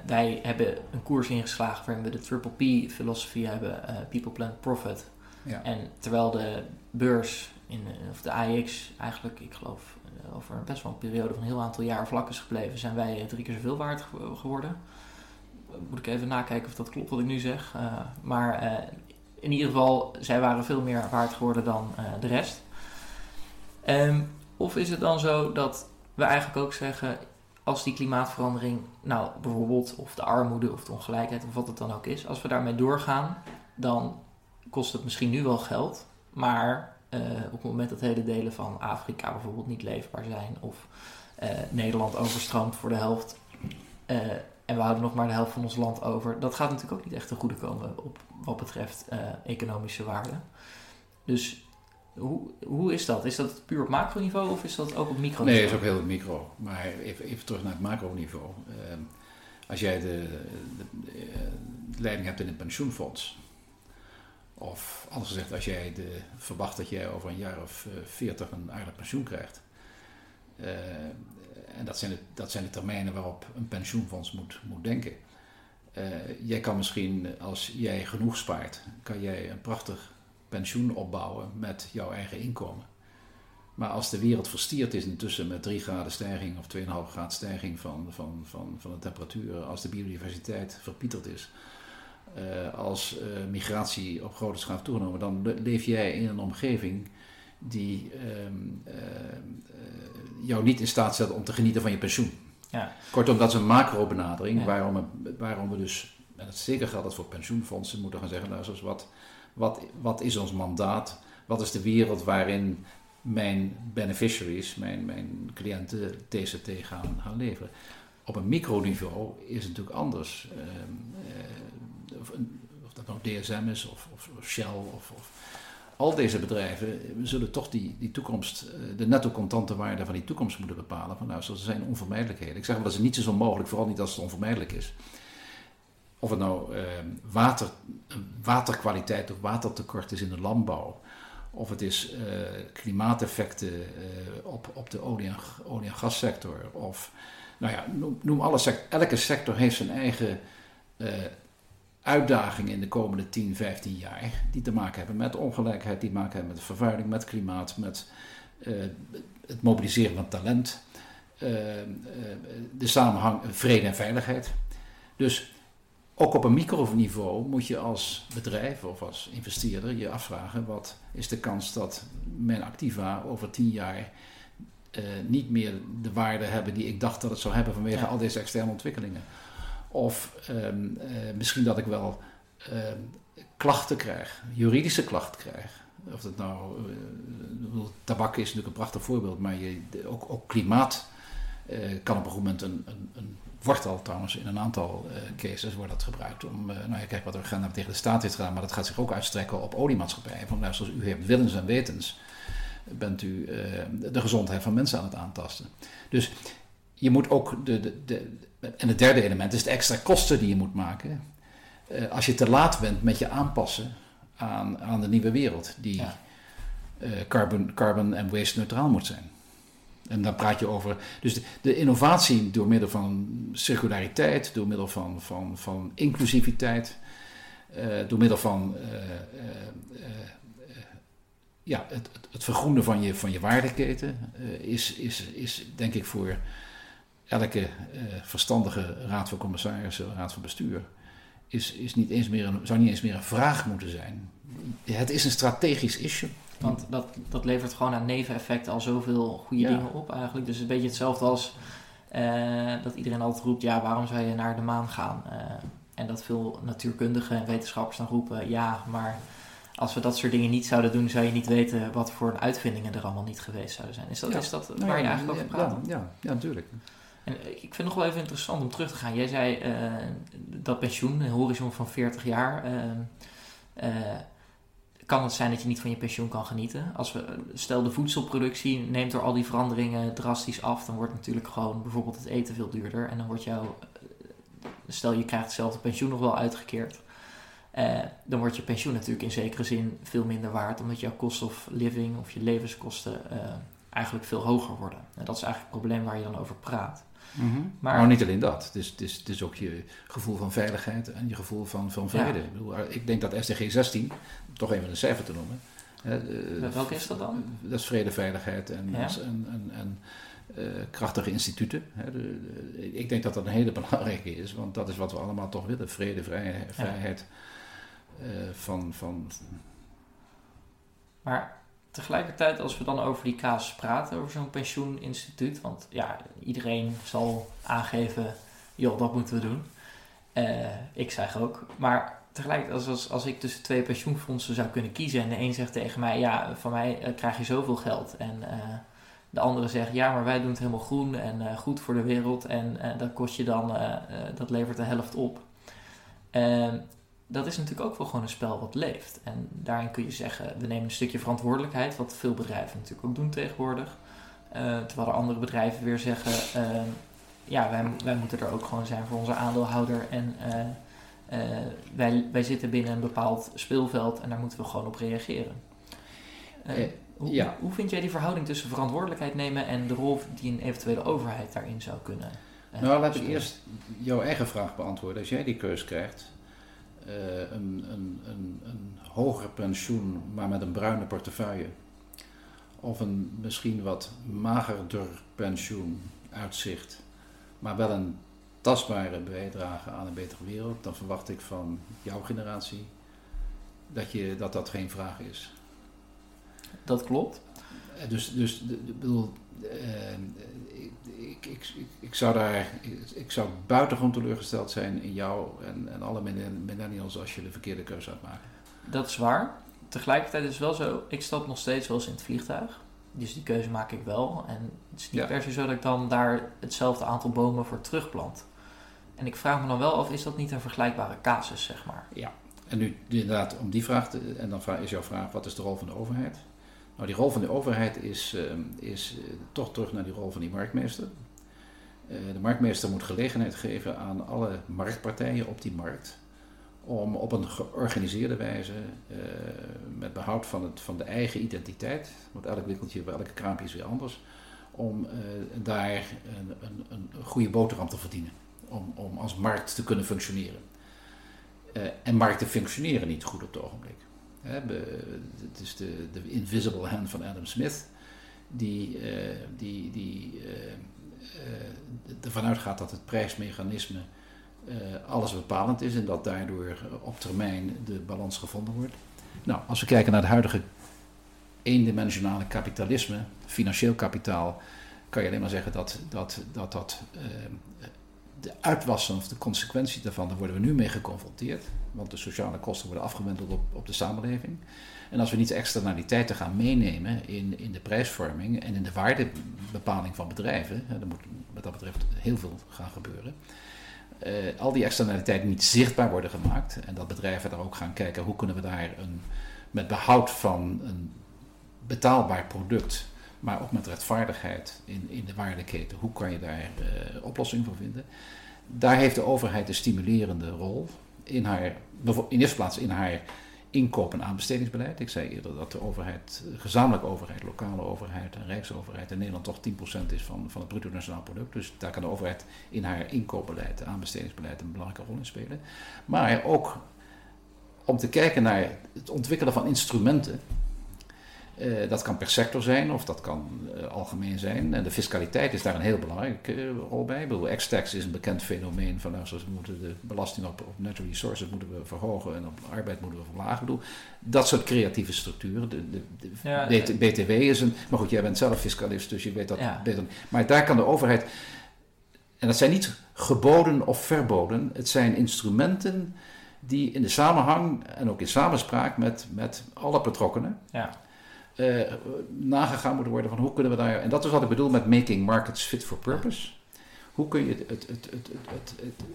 wij hebben een koers ingeslagen waarin we de triple P-filosofie hebben, people, planet, profit. Ja. En terwijl de beurs, of de AEX, eigenlijk, ik geloof, over best wel een periode van een heel aantal jaar vlak is gebleven, zijn wij 3 keer zoveel waard geworden. Moet ik even nakijken of dat klopt wat ik nu zeg. Maar in ieder geval, zij waren veel meer waard geworden dan de rest. Of is het dan zo dat we eigenlijk ook zeggen, als die klimaatverandering, nou bijvoorbeeld, of de armoede of de ongelijkheid of wat het dan ook is, als we daarmee doorgaan, dan kost het misschien nu wel geld, maar op het moment dat hele delen van Afrika bijvoorbeeld niet leefbaar zijn, of Nederland overstroomt voor de helft en we houden nog maar de helft van ons land over, dat gaat natuurlijk ook niet echt ten goede komen op wat betreft economische waarde. Dus hoe is dat? Is dat puur op macroniveau of is dat ook op microniveau? Nee, is ook heel op micro, maar even terug naar het macroniveau. Als jij de leiding hebt in een pensioenfonds, of anders gezegd, als jij verwacht dat jij over een jaar of 40 een aardig pensioen krijgt. En dat zijn de termijnen waarop een pensioenfonds moet denken. Jij kan misschien, als jij genoeg spaart, kan jij een prachtig pensioen opbouwen met jouw eigen inkomen. Maar als de wereld verstierd is intussen met 3 graden stijging of 2,5 graden stijging van de temperatuur, als de biodiversiteit verpieterd is, als migratie op grote schaal toegenomen, dan leef jij in een omgeving die jou niet in staat stelt om te genieten van je pensioen. Ja. Kortom, dat is een macro-benadering, ja. waarom we dus, en dat zeker geldt dat voor pensioenfondsen, moeten gaan zeggen, luister eens, wat is ons mandaat? Wat is de wereld waarin mijn beneficiaries, mijn cliënten, TCT gaan leveren? Op een microniveau is het natuurlijk anders. Of dat nou DSM is of Shell of al deze bedrijven zullen toch die toekomst, de netto contante waarde van die toekomst moeten bepalen. Van, nou, dat zijn onvermijdelijkheden. Ik zeg maar, dat is niet zo onmogelijk, vooral niet als het onvermijdelijk is. Of het nou waterkwaliteit of watertekort is in de landbouw. Of het is klimaateffecten op de olie- en gassector. Of, nou ja, noem alle sector. Elke sector heeft zijn eigen uitdagingen in de komende 10, 15 jaar die te maken hebben met ongelijkheid, die te maken hebben met vervuiling, met klimaat, met het mobiliseren van talent, de samenhang vrede en veiligheid. Dus Ook op een microniveau moet je als bedrijf of als investeerder je afvragen wat is de kans dat mijn activa over 10 jaar niet meer de waarde hebben die ik dacht dat het zou hebben vanwege al deze externe ontwikkelingen. Of misschien dat ik wel klachten krijg, juridische klachten krijg. Of dat nou, tabak is natuurlijk een prachtig voorbeeld, maar ook klimaat kan op een goed moment een wordt al trouwens in een aantal cases wordt dat gebruikt om, kijk wat Urgenda tegen de staat heeft gedaan, maar dat gaat zich ook uitstrekken op oliemaatschappijen. Van luister, u heeft willens en wetens, bent u de gezondheid van mensen aan het aantasten. Dus je moet ook, en het derde element is de extra kosten die je moet maken als je te laat bent met je aanpassen aan de nieuwe wereld die carbon en waste neutraal moet zijn. En dan praat je over... Dus de innovatie door middel van circulariteit, door middel van inclusiviteit, door middel van het vergroenen van je waardeketen is denk ik voor elke verstandige raad van commissarissen, raad van bestuur, zou niet eens meer een vraag moeten zijn. Het is een strategisch issue. Want dat levert gewoon aan neveneffecten al zoveel goede dingen op eigenlijk. Dus een beetje hetzelfde als dat iedereen altijd roept, waarom zou je naar de maan gaan? En dat veel natuurkundigen en wetenschappers dan roepen, maar als we dat soort dingen niet zouden doen, zou je niet weten wat voor uitvindingen er allemaal niet geweest zouden zijn. Is dat waar je eigenlijk over praat? Ja, natuurlijk. En ik vind het nog wel even interessant om terug te gaan. Jij zei dat pensioen, een horizon van 40 jaar... kan het zijn dat je niet van je pensioen kan genieten? Stel de voedselproductie neemt door al die veranderingen drastisch af, dan wordt natuurlijk gewoon bijvoorbeeld het eten veel duurder. En dan wordt stel je krijgt hetzelfde pensioen nog wel uitgekeerd. Dan wordt je pensioen natuurlijk in zekere zin veel minder waard, omdat jouw cost of living of je levenskosten eigenlijk veel hoger worden. En dat is eigenlijk het probleem waar je dan over praat. Mm-hmm. Maar niet alleen dat. Het is ook je gevoel van veiligheid en je gevoel van vrede. Ja. Ik denk dat SDG 16, toch even een cijfer te noemen. Welke is dat dan? Dat is vrede, veiligheid en krachtige instituten. Ik denk dat dat een hele belangrijke is, want dat is wat we allemaal toch willen. Vrede, vrijheid van... Maar... Tegelijkertijd, als we dan over die casus praten, over zo'n pensioeninstituut, want iedereen zal aangeven, joh, dat moeten we doen. Ik zeg ook. Maar tegelijkertijd, als ik tussen 2 pensioenfondsen zou kunnen kiezen en de een zegt tegen mij, van mij krijg je zoveel geld. En de andere zegt, maar wij doen het helemaal groen en goed voor de wereld en dat kost je dan, dat levert de helft op. Dat is natuurlijk ook wel gewoon een spel wat leeft. En daarin kun je zeggen, we nemen een stukje verantwoordelijkheid, wat veel bedrijven natuurlijk ook doen tegenwoordig. Terwijl er andere bedrijven weer zeggen, wij moeten er ook gewoon zijn voor onze aandeelhouder. En wij zitten binnen een bepaald speelveld en daar moeten we gewoon op reageren. Hoe vind jij die verhouding tussen verantwoordelijkheid nemen en de rol die een eventuele overheid daarin zou kunnen laat ik eerst jouw eigen vraag beantwoorden. Als jij die keus krijgt... Een hoger pensioen, maar met een bruine portefeuille. Of een misschien wat magerder pensioen uitzicht, maar wel een tastbare bijdrage aan een betere wereld. Dan verwacht ik van jouw generatie dat geen vraag is. Dat klopt. Dus bedoel, ik zou buitengewoon teleurgesteld zijn in jou en alle millennials als je de verkeerde keuze zou maken. Dat is waar. Tegelijkertijd is het wel zo, ik stap nog steeds wel eens in het vliegtuig. Dus die keuze maak ik wel. En het is niet per se zo dat ik dan daar hetzelfde aantal bomen voor terugplant. En ik vraag me dan wel af, is dat niet een vergelijkbare casus, zeg maar? Ja, en nu inderdaad om die vraag en dan is jouw vraag, wat is de rol van de overheid? Nou, die rol van de overheid is toch terug naar die rol van die marktmeester. De marktmeester moet gelegenheid geven aan alle marktpartijen op die markt om op een georganiseerde wijze, met behoud van de eigen identiteit, want elk winkeltje bij elke kraampje is weer anders, om daar een goede boterham te verdienen, om als markt te kunnen functioneren. En markten functioneren niet goed op het ogenblik. Het is de invisible hand van Adam Smith die ervan uitgaat dat het prijsmechanisme alles bepalend is en dat daardoor op termijn de balans gevonden wordt. Nou, als we kijken naar het huidige eendimensionale kapitalisme, financieel kapitaal, kan je alleen maar zeggen dat de uitwassen of de consequentie daarvan, daar worden we nu mee geconfronteerd. Want de sociale kosten worden afgewendeld op de samenleving. En als we niet de externaliteiten gaan meenemen in de prijsvorming en in de waardebepaling van bedrijven, dan moet wat dat betreft heel veel gaan gebeuren. Al die externaliteiten niet zichtbaar worden gemaakt en dat bedrijven daar ook gaan kijken hoe kunnen we daar met behoud van een betaalbaar product, maar ook met redvaardigheid in de waardeketen, hoe kan je daar oplossingen voor vinden. Daar heeft de overheid een stimulerende rol in eerste plaats in haar inkoop- en aanbestedingsbeleid. Ik zei eerder dat de overheid, gezamenlijke overheid, lokale overheid en rijksoverheid in Nederland toch 10% is van het bruto nationaal product. Dus daar kan de overheid in haar inkoopbeleid, aanbestedingsbeleid een belangrijke rol in spelen. Maar ook om te kijken naar het ontwikkelen van instrumenten. Dat kan per sector zijn of dat kan algemeen zijn. En de fiscaliteit is daar een heel belangrijke rol bij. Ik bedoel, ex-tax is een bekend fenomeen van we moeten de belasting op natural resources moeten we verhogen en op arbeid moeten we verlagen. Ik bedoel, dat soort creatieve structuren. BTW is een... Maar goed, jij bent zelf fiscalist, dus je weet dat beter. Maar daar kan de overheid... En dat zijn niet geboden of verboden. Het zijn instrumenten die in de samenhang en ook in samenspraak met alle betrokkenen... Ja. Nagegaan moeten worden van hoe kunnen we daar... En dat is wat ik bedoel met making markets fit for purpose. Hoe kun je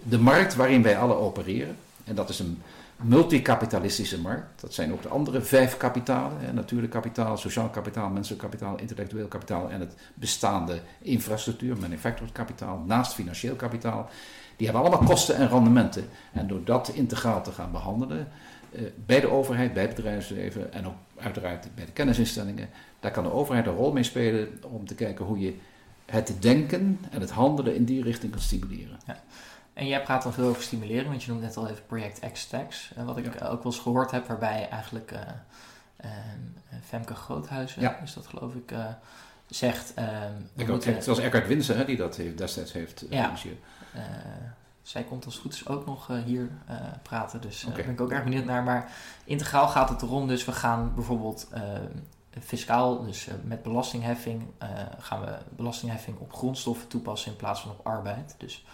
de markt waarin wij alle opereren... En dat is een multicapitalistische markt. Dat zijn ook de andere 5 kapitalen. Natuurlijk kapitaal, sociaal kapitaal, menselijk kapitaal, intellectueel kapitaal... en het bestaande infrastructuur, manufactured kapitaal, naast financieel kapitaal. Die hebben allemaal kosten en rendementen. En door dat integraal te gaan behandelen... bij de overheid, bij het bedrijfsleven en ook uiteraard bij de kennisinstellingen. Daar kan de overheid een rol mee spelen om te kijken hoe je het denken en het handelen in die richting kan stimuleren. Ja. En jij praat dan veel over stimuleren, want je noemde net al even project X-Tax. Wat ik ook wel eens gehoord heb, waarbij eigenlijk Femke Groothuizen, is dat geloof ik, zegt... het was Eckart Wintzen die dat destijds heeft geïnitieerd. Zij komt als het goed is ook nog hier praten, dus daar ben ik ook erg benieuwd naar. Maar integraal gaat het erom, dus we gaan bijvoorbeeld fiscaal, dus met belastingheffing, gaan we belastingheffing op grondstoffen toepassen in plaats van op arbeid. Dus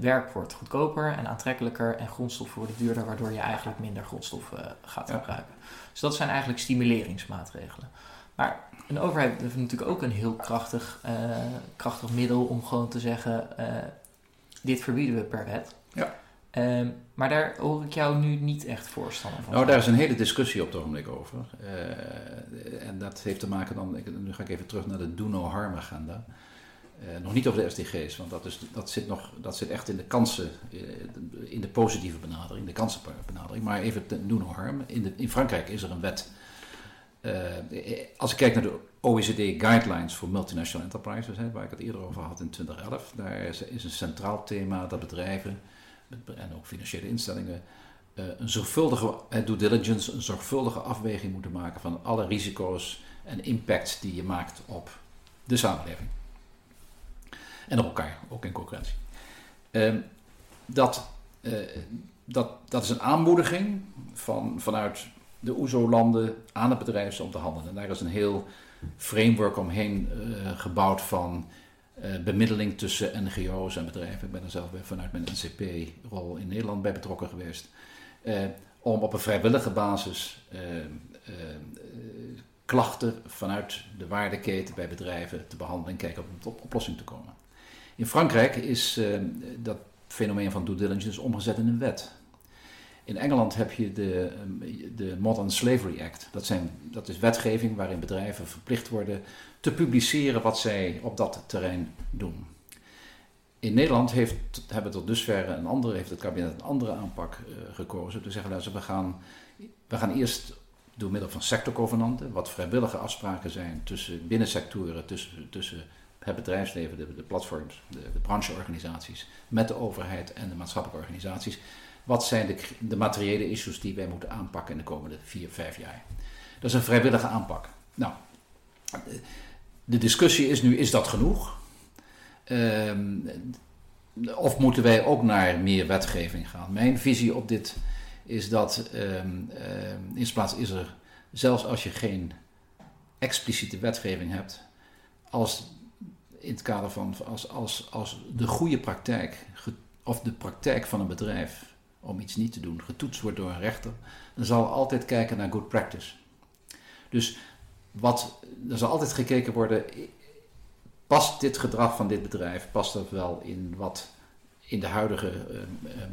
werk wordt goedkoper en aantrekkelijker en grondstoffen worden duurder, waardoor je eigenlijk minder grondstoffen gaat gebruiken. Dus dat zijn eigenlijk stimuleringsmaatregelen. Maar een overheid heeft natuurlijk ook een heel krachtig middel om gewoon te zeggen... dit verbieden we per wet. Ja. Maar daar hoor ik jou nu niet echt voorstander van. Nou, daar is een hele discussie op het ogenblik over. En dat heeft te maken dan... Nu ga ik even terug naar de Do No Harm agenda. Nog niet over de SDG's, want dat zit echt in de kansen... in de positieve benadering, de kansenbenadering. Maar even de Do No Harm. In Frankrijk is er een wet. Als ik kijk naar de OECD Guidelines voor Multinational Enterprises, waar ik het eerder over had in 2011, daar is een centraal thema dat bedrijven en ook financiële instellingen een zorgvuldige due diligence, een zorgvuldige afweging moeten maken van alle risico's en impacts die je maakt op de samenleving. En op elkaar, ook in concurrentie. Dat is een aanmoediging vanuit de OESO-landen aan het bedrijf om te handelen. En daar is een heel framework omheen gebouwd van bemiddeling tussen NGO's en bedrijven. Ik ben er zelf vanuit mijn NCP-rol in Nederland bij betrokken geweest. Om op een vrijwillige basis klachten vanuit de waardeketen bij bedrijven te behandelen en kijken om tot oplossing te komen. In Frankrijk is dat fenomeen van due diligence omgezet in een wet. In Engeland heb je de Modern Slavery Act. Dat is wetgeving waarin bedrijven verplicht worden te publiceren wat zij op dat terrein doen. In Nederland heeft het kabinet een andere aanpak gekozen. Te zeggen, luister, we gaan eerst door middel van sectorcovenanten, wat vrijwillige afspraken zijn tussen binnensectoren, tussen het bedrijfsleven, de platforms, de brancheorganisaties, met de overheid en de maatschappelijke organisaties. Wat zijn de materiële issues die wij moeten aanpakken in de komende 4-5 jaar? Dat is een vrijwillige aanpak. Nou, de discussie is nu, is dat genoeg? Of moeten wij ook naar meer wetgeving gaan? Mijn visie op dit is dat in zijn plaats is er, zelfs als je geen expliciete wetgeving hebt, als in het kader van als de goede praktijk of de praktijk van een bedrijf om iets niet te doen getoetst wordt door een rechter, dan zal altijd kijken naar good practice. Dus er zal altijd gekeken worden, past dit gedrag van dit bedrijf, past dat wel in wat in de huidige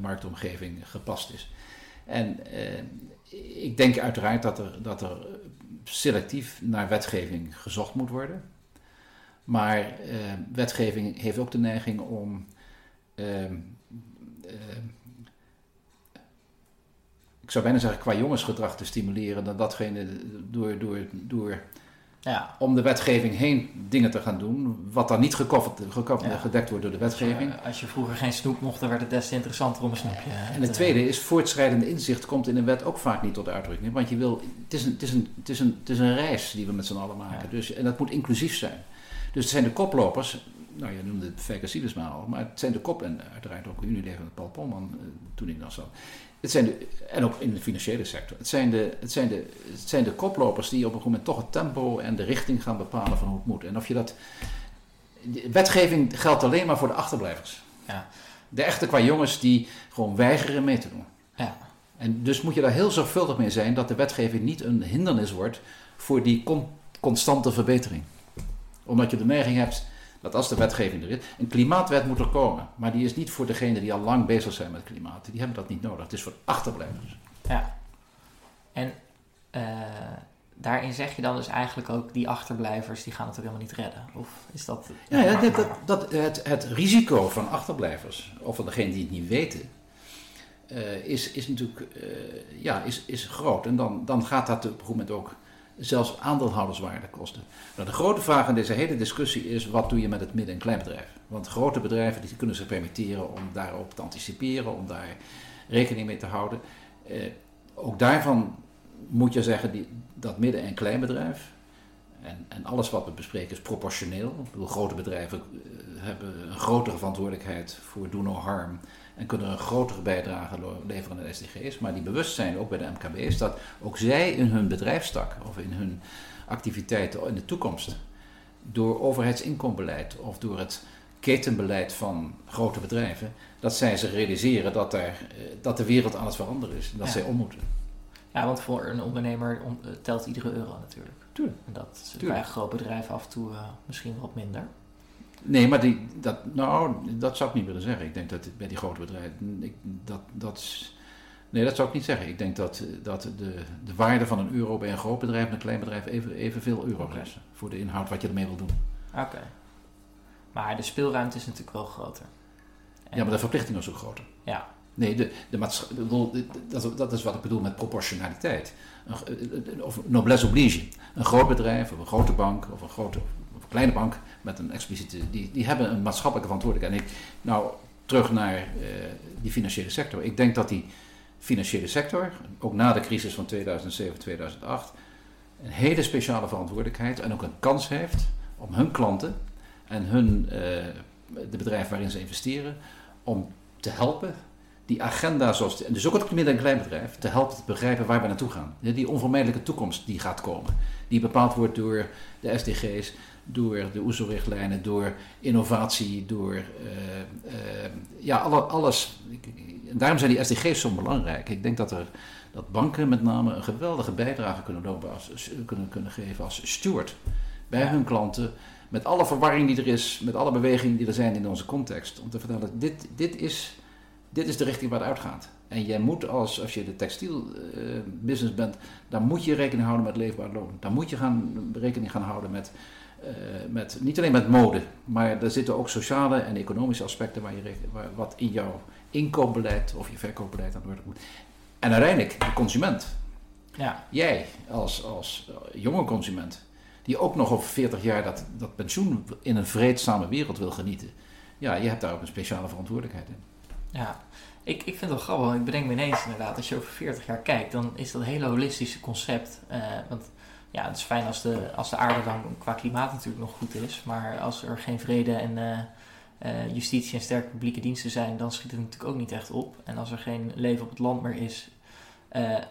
marktomgeving gepast is? En ik denk uiteraard dat er selectief naar wetgeving gezocht moet worden. Maar wetgeving heeft ook de neiging om ik zou bijna zeggen qua jongensgedrag te stimuleren dan datgene om de wetgeving heen dingen te gaan doen, wat dan niet gedekt wordt door de wetgeving. Als je vroeger geen snoep mocht, dan werd het des te interessanter om een snoepje. En het tweede is, voortschrijdende inzicht komt in een wet ook vaak niet tot uitdrukking. Want het is een reis die we met z'n allen maken. Ja. Dus, en dat moet inclusief zijn. Dus het zijn de koplopers, nou je noemde het Feike Sijbesma al, maar het zijn de en uiteraard ook Unilever en Paul Polman toen ik dat zat. En ook in de financiële sector. Het zijn de koplopers die op een gegeven moment toch het tempo en de richting gaan bepalen van hoe het moet. En of je dat. Wetgeving geldt alleen maar voor de achterblijvers. Ja. De echte kwajongens die gewoon weigeren mee te doen. Ja. En dus moet je daar heel zorgvuldig mee zijn dat de wetgeving niet een hindernis wordt voor die constante verbetering. Omdat je de neiging hebt dat als de wetgeving er is, een klimaatwet moet er komen. Maar die is niet voor degenen die al lang bezig zijn met klimaat. Die hebben dat niet nodig. Het is voor achterblijvers. Ja. En daarin zeg je dan dus eigenlijk ook, die achterblijvers die gaan het ook helemaal niet redden. Of is dat... Het risico van achterblijvers, of van degenen die het niet weten, is natuurlijk is groot. En dan gaat dat op een goed moment ook zelfs aandeelhouderswaarde kosten. Nou, de grote vraag in deze hele discussie is, wat doe je met het midden- en kleinbedrijf? Want grote bedrijven die kunnen zich permitteren om daarop te anticiperen, om daar rekening mee te houden. Ook daarvan moet je zeggen, dat midden- en kleinbedrijf, en alles wat we bespreken is proportioneel. Ik bedoel, grote bedrijven hebben een grotere verantwoordelijkheid voor do no harm en kunnen een grotere bijdrage leveren aan de SDG's. Maar die bewustzijn ook bij de MKB's dat ook zij in hun bedrijfstak of in hun activiteiten in de toekomst door overheidsinkomenbeleid of door het ketenbeleid van grote bedrijven, dat zij zich realiseren dat de wereld aan het veranderen is en dat zij om moeten. Ja, want voor een ondernemer telt iedere euro natuurlijk. Tuurlijk. En dat is bij een groot bedrijf af en toe misschien wat minder. Nee, maar dat zou ik niet willen zeggen. Ik denk dat bij die grote bedrijven... dat zou ik niet zeggen. Ik denk dat de waarde van een euro bij een groot bedrijf en een klein bedrijf evenveel euro is. Voor de inhoud wat je ermee wil doen. Oké. Maar de speelruimte is natuurlijk wel groter. En ja, maar de verplichting is ook groter. Ja. Nee, dat is wat ik bedoel met proportionaliteit. Of noblesse oblige. Een groot bedrijf of een grote bank of een grote... kleine bank met een expliciete... Die hebben een maatschappelijke verantwoordelijkheid. En terug naar die financiële sector. Ik denk dat die financiële sector, ook na de crisis van 2007, 2008... een hele speciale verantwoordelijkheid en ook een kans heeft om hun klanten en de bedrijven waarin ze investeren, om te helpen die agenda, en dus ook het midden- en kleinbedrijf, te helpen te begrijpen waar we naartoe gaan. Die onvermijdelijke toekomst die gaat komen. Die bepaald wordt door de SDG's, door de OESO-richtlijnen, door innovatie, door alles. En daarom zijn die SDG's zo belangrijk. Ik denk dat banken met name een geweldige bijdrage kunnen geven als steward bij hun klanten, met alle verwarring die er is, met alle bewegingen die er zijn in onze context, om te vertellen, dit is de richting waar het uitgaat. En jij moet, als je de textielbusiness bent, dan moet je rekening houden met leefbaar loon. Dan moet je rekening gaan houden met niet alleen met mode, maar er zitten ook sociale en economische aspecten wat in jouw inkoopbeleid of je verkoopbeleid aan de orde moet. En uiteindelijk, de consument. Ja. Jij als jonge consument, die ook nog over 40 jaar dat pensioen in een vreedzame wereld wil genieten. Ja, je hebt daar ook een speciale verantwoordelijkheid in. Ja, ik vind het wel grappig, want ik bedenk me ineens inderdaad, als je over 40 jaar kijkt, dan is dat een hele holistische concept. Want ja, het is fijn als de aarde dan qua klimaat natuurlijk nog goed is, maar als er geen vrede en justitie en sterke publieke diensten zijn, dan schiet het natuurlijk ook niet echt op. En als er geen leven op het land meer is,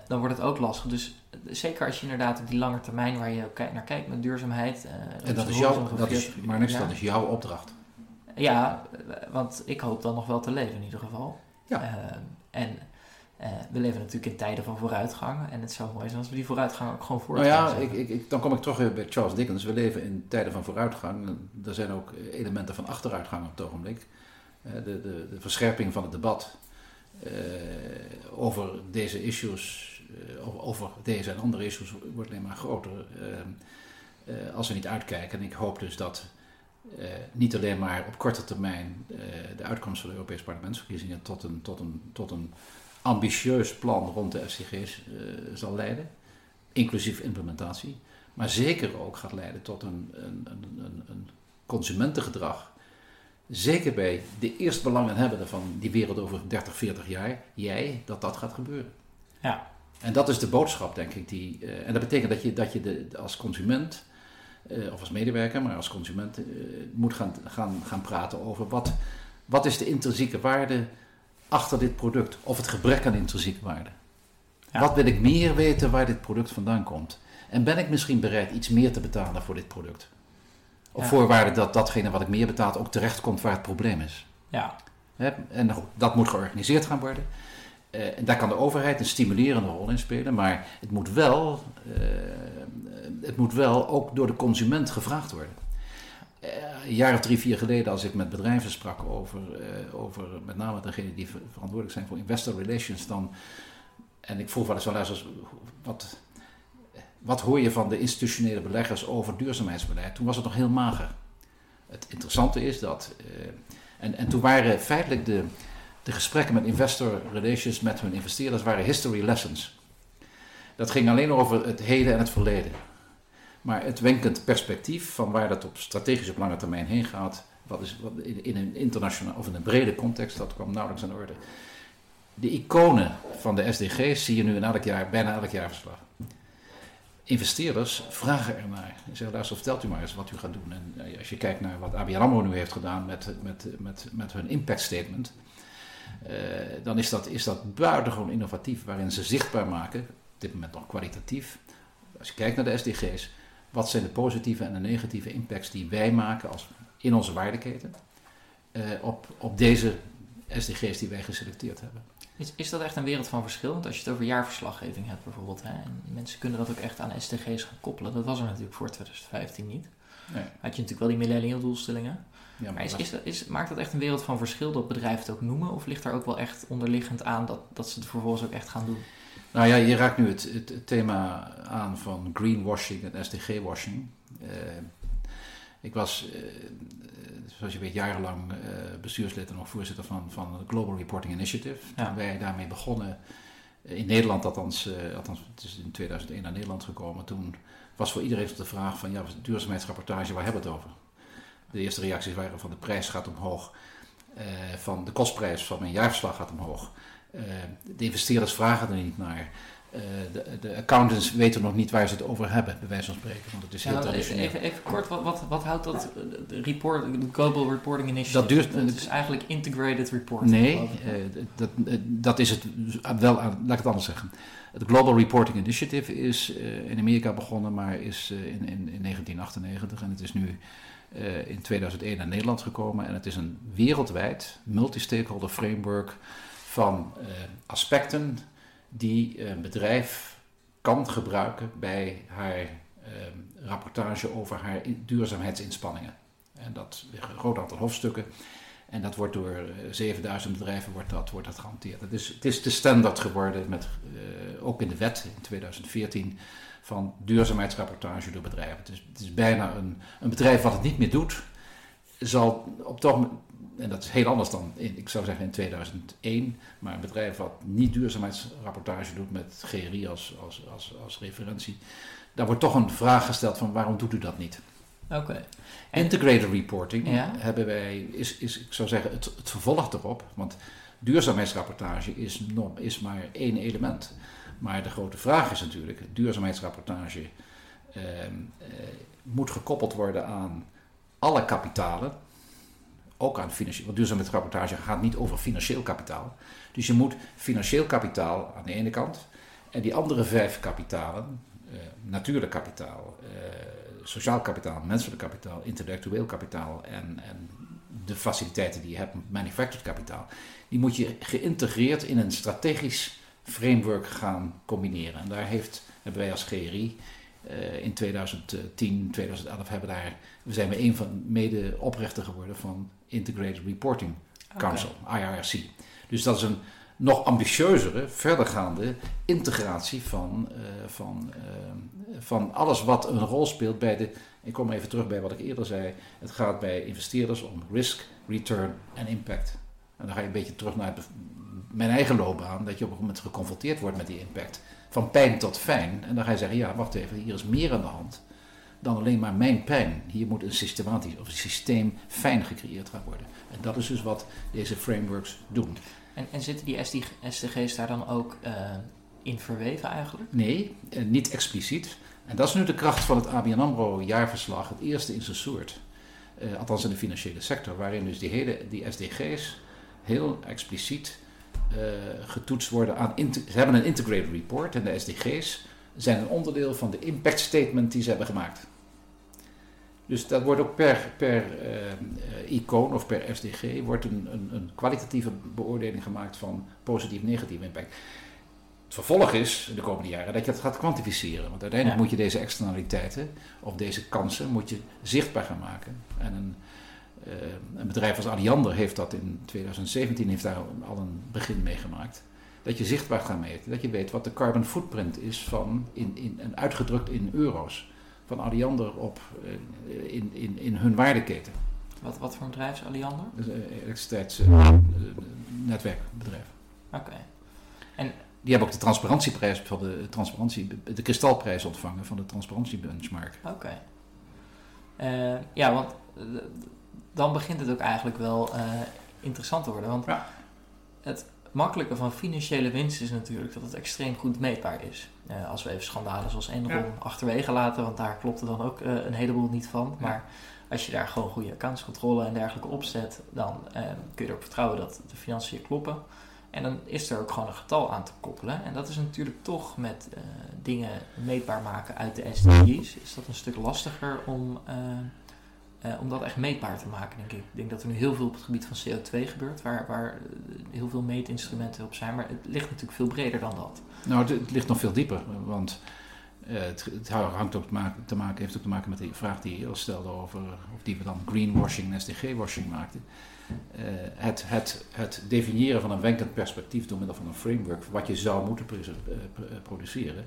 dan wordt het ook lastig. Dus zeker als je inderdaad op die lange termijn waar je naar kijkt met duurzaamheid. En dat is jouw opdracht. Ja, want ik hoop dan nog wel te leven in ieder geval. Ja. We leven natuurlijk in tijden van vooruitgang. En het zou mooi zijn als we die vooruitgang ook gewoon voortzetten. Nou ja, dan kom ik terug weer bij Charles Dickens. We leven in tijden van vooruitgang. Er zijn ook elementen van achteruitgang op het ogenblik. De verscherping van het debat over deze issues, over deze en andere issues, wordt alleen maar groter als we niet uitkijken. En ik hoop dus dat niet alleen maar op korte termijn de uitkomst van de Europese parlementsverkiezingen tot een ambitieus plan rond de SDG's zal leiden, inclusief implementatie, maar zeker ook gaat leiden tot een consumentengedrag, zeker bij de eerstbelanghebbenden van die wereld over 30, 40 jaar, dat gaat gebeuren. Ja. En dat is de boodschap, denk ik. En dat betekent dat je als consument, of als medewerker, maar als consument moet gaan praten over wat is de intrinsieke waarde achter dit product, of het gebrek aan intrinsieke waarde. Ja. Wat wil ik meer weten waar dit product vandaan komt? En ben ik misschien bereid iets meer te betalen voor dit product? Op voorwaarde dat datgene wat ik meer betaalt ook terechtkomt waar het probleem is. Ja. En dat moet georganiseerd gaan worden. En daar kan de overheid een stimulerende rol in spelen, maar het moet wel ook door de consument gevraagd worden. Een jaar of 3-4 geleden, als ik met bedrijven sprak over met name degenen die verantwoordelijk zijn voor investor relations, en ik vroeg wel eens wel luisteraars, wat hoor je van de institutionele beleggers over duurzaamheidsbeleid? Toen was het nog heel mager. Het interessante is dat, en toen waren feitelijk de gesprekken met investor relations, met hun investeerders, waren history lessons. Dat ging alleen over het heden en het verleden. Maar het wenkend perspectief van waar dat op strategisch op lange termijn heen gaat, wat in een internationaal of in een brede context, dat kwam nauwelijks aan de orde. De iconen van de SDG's zie je nu in bijna elk jaar verslag. Investeerders vragen ernaar. Ze zeggen, luister, vertelt u maar eens wat u gaat doen. En als je kijkt naar wat ABN AMRO nu heeft gedaan met hun impact statement, dan is dat buitengewoon innovatief, waarin ze zichtbaar maken, op dit moment nog kwalitatief, als je kijkt naar de SDG's, wat zijn de positieve en de negatieve impacts die wij maken in onze waardeketen op deze SDG's die wij geselecteerd hebben. Is dat echt een wereld van verschil? Want als je het over jaarverslaggeving hebt bijvoorbeeld, en mensen kunnen dat ook echt aan SDG's gaan koppelen. Dat was er natuurlijk voor 2015 niet. Nee. Had je natuurlijk wel die millennium doelstellingen. Ja, maar maakt dat echt een wereld van verschil dat bedrijven het ook noemen? Of ligt daar ook wel echt onderliggend aan dat ze het vervolgens ook echt gaan doen? Nou ja, je raakt nu het thema aan van greenwashing en SDG-washing. Ik was, zoals je weet, jarenlang bestuurslid en nog voorzitter van Global Reporting Initiative. Ja. Toen wij daarmee begonnen, in Nederland althans het is in 2001 naar Nederland gekomen. Toen was voor iedereen de vraag van, duurzaamheidsrapportage, waar hebben we het over? De eerste reacties waren van de prijs gaat omhoog, van de kostprijs van mijn jaarverslag gaat omhoog. De investeerders vragen er niet naar. De accountants weten nog niet waar ze het over hebben, bij wijze van spreken. Want het is heel traditioneel. Even kort, wat houdt dat de Global Reporting Initiative? Dat is eigenlijk Integrated Reporting. Nee, dat is het wel, laat ik het anders zeggen. Het Global Reporting Initiative is in Amerika begonnen, maar is in 1998 en het is nu in 2001 naar Nederland gekomen. En het is een wereldwijd multi-stakeholder framework van aspecten die een bedrijf kan gebruiken bij haar rapportage over haar duurzaamheidsinspanningen. En dat is een groot aantal hoofdstukken. En dat wordt door 7000 bedrijven wordt dat gehanteerd. Het is de standaard geworden, met, ook in de wet in 2014, van duurzaamheidsrapportage door bedrijven. Dus het is bijna een bedrijf wat het niet meer doet, zal op toch. En dat is heel anders dan, ik zou zeggen in 2001, maar een bedrijf wat niet duurzaamheidsrapportage doet met GRI als referentie, daar wordt toch een vraag gesteld van waarom doet u dat niet? Okay. Integrated reporting hebben wij, is ik zou zeggen het vervolg erop, want duurzaamheidsrapportage is maar één element. Maar de grote vraag is natuurlijk, duurzaamheidsrapportage moet gekoppeld worden aan alle kapitalen, ook aan financieel. Want duurzaamheidsrapportage gaat niet over financieel kapitaal. Dus je moet financieel kapitaal aan de ene kant. En die andere 5 kapitalen, natuurlijk kapitaal, sociaal kapitaal, menselijk kapitaal, intellectueel kapitaal en de faciliteiten die je hebt, manufactured kapitaal, die moet je geïntegreerd in een strategisch framework gaan combineren. En daar hebben wij als GRI in 2010, 2011 zijn we een van mede oprichter geworden van Integrated Reporting Council, okay. IRC. Dus dat is een nog ambitieuzere, verdergaande integratie van alles wat een rol speelt bij de... Ik kom even terug bij wat ik eerder zei. Het gaat bij investeerders om risk, return en impact. En dan ga je een beetje terug naar mijn eigen loopbaan, dat je op een moment geconfronteerd wordt met die impact. Van pijn tot fijn. En dan ga je zeggen, ja, wacht even, hier is meer aan de hand dan alleen maar mijn pijn. Hier moet een systematisch of een systeem fijn gecreëerd gaan worden. En dat is dus wat deze frameworks doen. En zitten die SDG's daar dan ook in verweven eigenlijk? Nee, niet expliciet. En dat is nu de kracht van het ABN AMRO jaarverslag, het eerste in zijn soort. Althans in de financiële sector, waarin dus die SDG's heel expliciet getoetst worden aan... Ze hebben een integrated report en de SDG's zijn een onderdeel van de impact statement die ze hebben gemaakt. Dus dat wordt ook per icoon of per SDG wordt een kwalitatieve beoordeling gemaakt van positief-negatief impact. Het vervolg is in de komende jaren dat je dat gaat kwantificeren. Want uiteindelijk moet je deze externaliteiten of deze kansen moet je zichtbaar gaan maken. En een bedrijf als Alliander heeft dat in 2017 heeft daar al een begin mee gemaakt. Dat je zichtbaar gaat meten. Dat je weet wat de carbon footprint is van en uitgedrukt in euro's. Van Alliander op in hun waardeketen. Wat voor een bedrijf is Alliander? Elektriciteitsnetwerkbedrijf. Oké. En die hebben ook de transparantieprijs van de kristalprijs ontvangen van de transparantiebenchmark. Oké. Ja, want dan begint het ook eigenlijk wel interessant te worden. Want het makkelijke van financiële winst is natuurlijk dat het extreem goed meetbaar is. Als we even schandalen zoals Enron achterwege laten, want daar klopt er dan ook een heleboel niet van. Ja. Maar als je daar gewoon goede accountscontrole en dergelijke opzet, dan kun je erop vertrouwen dat de financiën kloppen. En dan is er ook gewoon een getal aan te koppelen. En dat is natuurlijk toch met dingen meetbaar maken uit de SDG's, is dat een stuk lastiger om dat echt meetbaar te maken, denk ik. Ik denk dat er nu heel veel op het gebied van CO2 gebeurt, waar heel veel meetinstrumenten op zijn. Maar het ligt natuurlijk veel breder dan dat. Nou, het ligt nog veel dieper. Want het hangt ook heeft ook te maken met de vraag die je eerder stelde over of die we dan greenwashing en SDG-washing maakten. Het definiëren van een wenkend perspectief door middel van een framework, wat je zou moeten produceren,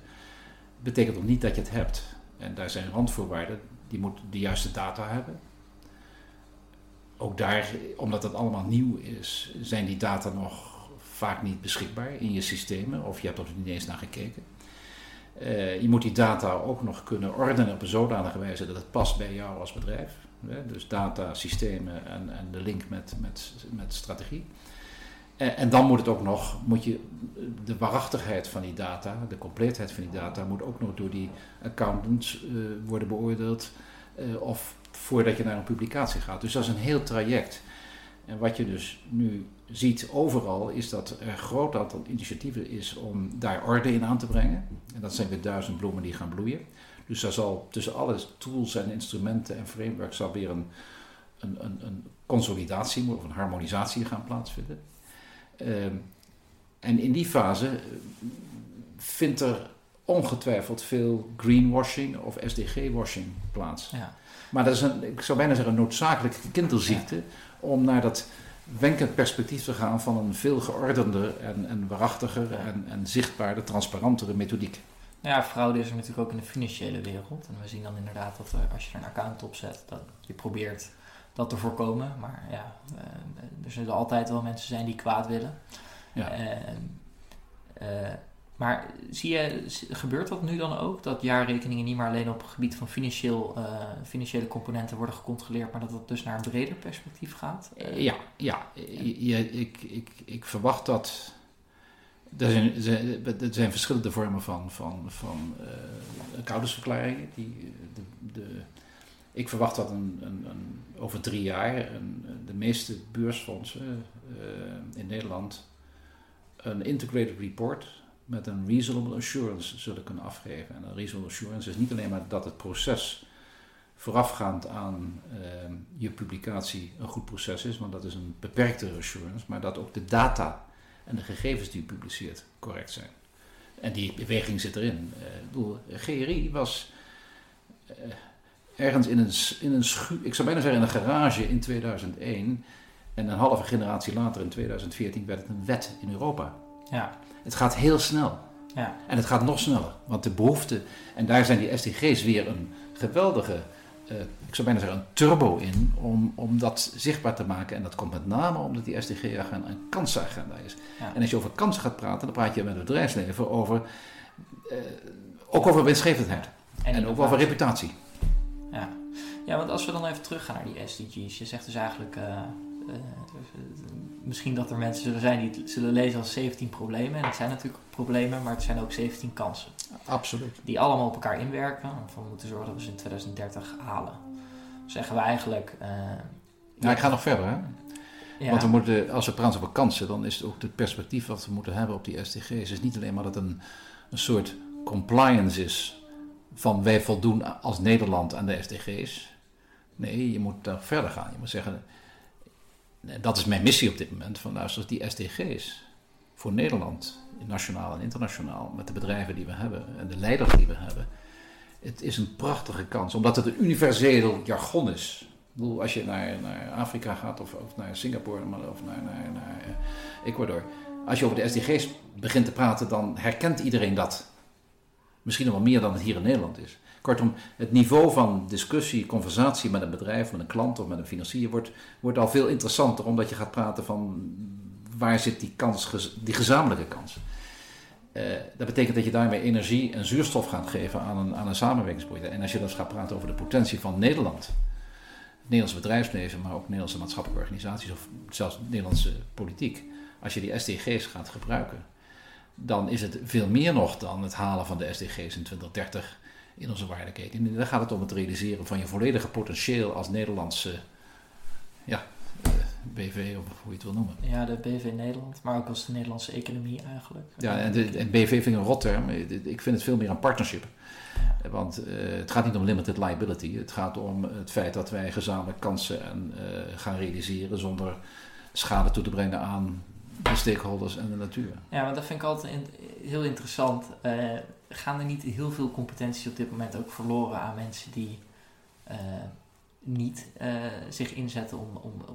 betekent ook niet dat je het hebt. En daar zijn randvoorwaarden. Die moet de juiste data hebben. Ook daar, omdat dat allemaal nieuw is, zijn die data nog vaak niet beschikbaar in je systemen. Of je hebt er niet eens naar gekeken. Je moet die data ook nog kunnen ordenen op een zodanige wijze dat het past bij jou als bedrijf. Dus data, systemen en de link met strategie. En dan moet het ook nog, de waarachtigheid van die data, de compleetheid van die data, moet ook nog door die accountants worden beoordeeld. Of voordat je naar een publicatie gaat. Dus dat is een heel traject. En wat je dus nu ziet overal, is dat er een groot aantal initiatieven is om daar orde in aan te brengen. En dat zijn weer 1000 bloemen die gaan bloeien. Dus daar zal tussen alle tools en instrumenten en frameworks zal weer een consolidatie of een harmonisatie gaan plaatsvinden. En in die fase vindt er ongetwijfeld veel greenwashing of SDG-washing plaats. Ja. Maar dat is ik zou bijna zeggen, een noodzakelijke kinderziekte om naar dat wenkend perspectief te gaan van een veel geordender en waarachtiger en zichtbaarder, transparantere methodiek. Nou ja, fraude is er natuurlijk ook in de financiële wereld. En we zien dan inderdaad dat als je een account opzet, dat je probeert dat te voorkomen. Maar ja, er zullen altijd wel mensen zijn die kwaad willen. Ja. Maar gebeurt dat nu dan ook? Dat jaarrekeningen niet meer alleen op het gebied van financiële componenten worden gecontroleerd, maar dat het dus naar een breder perspectief gaat? Ik verwacht dat. Er zijn verschillende vormen van accountantsverklaringen. Die, de Ik verwacht dat over 3 jaar de meeste beursfondsen in Nederland een integrated report met een reasonable assurance zullen kunnen afgeven. En een reasonable assurance is niet alleen maar dat het proces voorafgaand aan je publicatie een goed proces is, want dat is een beperkte assurance, maar dat ook de data en de gegevens die je publiceert correct zijn. En die beweging zit erin. GRI was ergens in een schuur, ik zou bijna zeggen in een garage in 2001... en een halve generatie later in 2014 werd het een wet in Europa. Ja. Het gaat heel snel. Ja. En het gaat nog sneller, want de behoeften, en daar zijn die SDG's weer een geweldige, ik zou bijna zeggen een turbo in, om dat zichtbaar te maken. En dat komt met name omdat die SDG-agenda een kansenagenda is. Ja. En als je over kansen gaat praten, dan praat je met het bedrijfsleven over, ook over winstgevendheid. En ook over reputatie. Ja. Ja, want als we dan even teruggaan naar die SDG's, je zegt dus eigenlijk, misschien dat er mensen zullen zijn die het zullen lezen als 17 problemen. En het zijn natuurlijk problemen, maar het zijn ook 17 kansen. Absoluut. Die allemaal op elkaar inwerken. Van we moeten zorgen dat we ze in 2030 halen. Zeggen we eigenlijk. Ik ga nog verder, hè? Ja. Want we moeten, als we praten over kansen, dan is het ook het perspectief wat we moeten hebben op die SDG's. Het is niet alleen maar dat een soort compliance is van wij voldoen als Nederland aan de SDG's. Nee, je moet daar verder gaan. Je moet zeggen, dat is mijn missie op dit moment, van luister, die SDG's voor Nederland, nationaal en internationaal, met de bedrijven die we hebben en de leiders die we hebben. Het is een prachtige kans, omdat het een universeel jargon is. Ik bedoel, als je naar Afrika gaat of naar Singapore of naar Ecuador. Als je over de SDG's begint te praten, dan herkent iedereen dat. Misschien nog wel meer dan het hier in Nederland is. Kortom, het niveau van discussie, conversatie met een bedrijf, met een klant of met een financier wordt al veel interessanter, omdat je gaat praten van waar zit die kans, die gezamenlijke kans. Dat betekent dat je daarmee energie en zuurstof gaat geven aan een samenwerkingsproject. En als je dan gaat praten over de potentie van Nederland, het Nederlandse bedrijfsleven, maar ook Nederlandse maatschappelijke organisaties of zelfs Nederlandse politiek, als je die SDG's gaat gebruiken, dan is het veel meer nog dan het halen van de SDG's in 2030 in onze waardeketen. En dan gaat het om het realiseren van je volledige potentieel als Nederlandse BV, of hoe je het wil noemen. Ja, de BV Nederland, maar ook als de Nederlandse economie eigenlijk. Ja, en BV vind ik een rot term. Ik vind het veel meer een partnership. Ja. Want het gaat niet om limited liability. Het gaat om het feit dat wij gezamenlijk kansen gaan realiseren zonder schade toe te brengen aan de stakeholders en de natuur. Ja, want dat vind ik altijd heel interessant. Gaan er niet heel veel competenties op dit moment ook verloren aan mensen die niet zich inzetten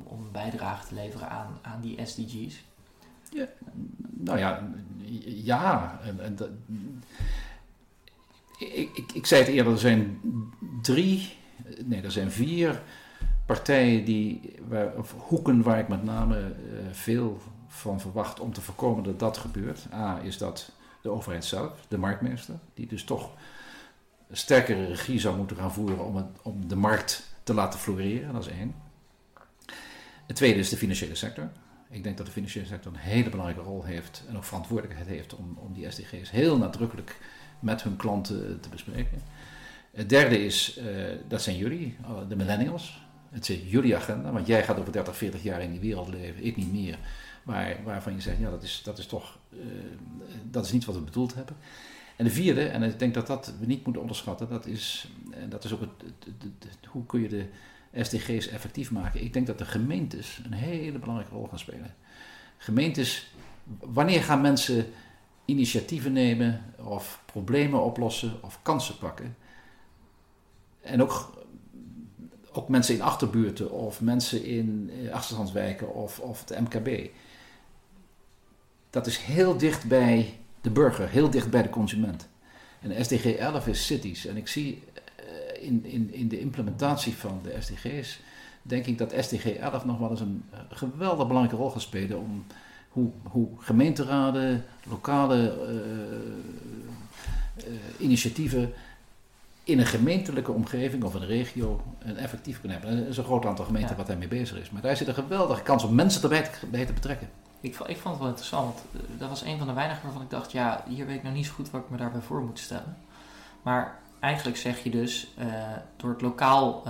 om een bijdrage te leveren aan die SDG's? Ja, nou ja. Ik zei het eerder, er zijn vier partijen of hoeken waar ik met name veel van verwacht om te voorkomen dat dat gebeurt. A is dat de overheid zelf, de marktmeester, die dus toch sterkere regie zou moeten gaan voeren om de markt te laten floreren. Dat is 1. Het tweede is de financiële sector. Ik denk dat de financiële sector een hele belangrijke rol heeft en ook verantwoordelijkheid heeft om die SDG's heel nadrukkelijk met hun klanten te bespreken. Het derde is, dat zijn jullie, de millennials. Het is jullie agenda, want jij gaat over 30, 40 jaar in die wereld leven, ik niet meer. Maar waarvan je zegt, ja, dat is niet wat we bedoeld hebben. En de vierde, en ik denk dat we niet moeten onderschatten, dat is ook hoe kun je de SDG's effectief maken. Ik denk dat de gemeentes een hele belangrijke rol gaan spelen. Gemeentes, wanneer gaan mensen initiatieven nemen of problemen oplossen of kansen pakken? En ook mensen in achterbuurten of mensen in achterstandswijken of de MKB. Dat is heel dicht bij de burger, heel dicht bij de consument. En SDG 11 is cities. En ik zie in de implementatie van de SDG's, denk ik dat SDG 11 nog wel eens een geweldig belangrijke rol gaat spelen om hoe gemeenteraden, lokale initiatieven in een gemeentelijke omgeving of een regio een effectief kunnen hebben. Er is een groot aantal gemeenten wat daarmee bezig is. Maar daar zit een geweldige kans om mensen erbij te betrekken. Ik vond het wel interessant, want dat was een van de weinigen waarvan ik dacht, ja, hier weet ik nog niet zo goed wat ik me daarbij voor moet stellen. Maar eigenlijk zeg je dus, door het lokaal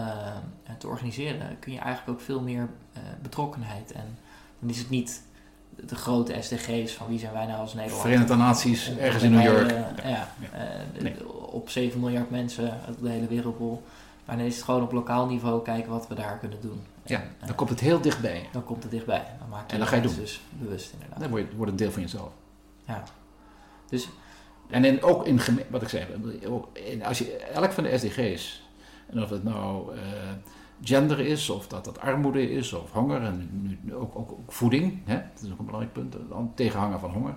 te organiseren kun je eigenlijk ook veel meer betrokkenheid. En dan is het niet de grote SDG's van wie zijn wij nou als Nederland. Verenigde Naties, ergens in New York. Op 7 miljard mensen uit de hele wereldbol. Maar dan is het gewoon op lokaal niveau kijken wat we daar kunnen doen. Ja, dan komt het heel dichtbij. Dan komt het dichtbij. Dan maak je en dan ga je doen. Dus bewust inderdaad. Dan wordt het een deel van jezelf. Ja. Dus... En ook in wat ik zei, als je elk van de SDG's, en of het nou gender is, of dat armoede is, of honger, en nu ook voeding, hè? Dat is ook een belangrijk punt, tegenhanger van honger.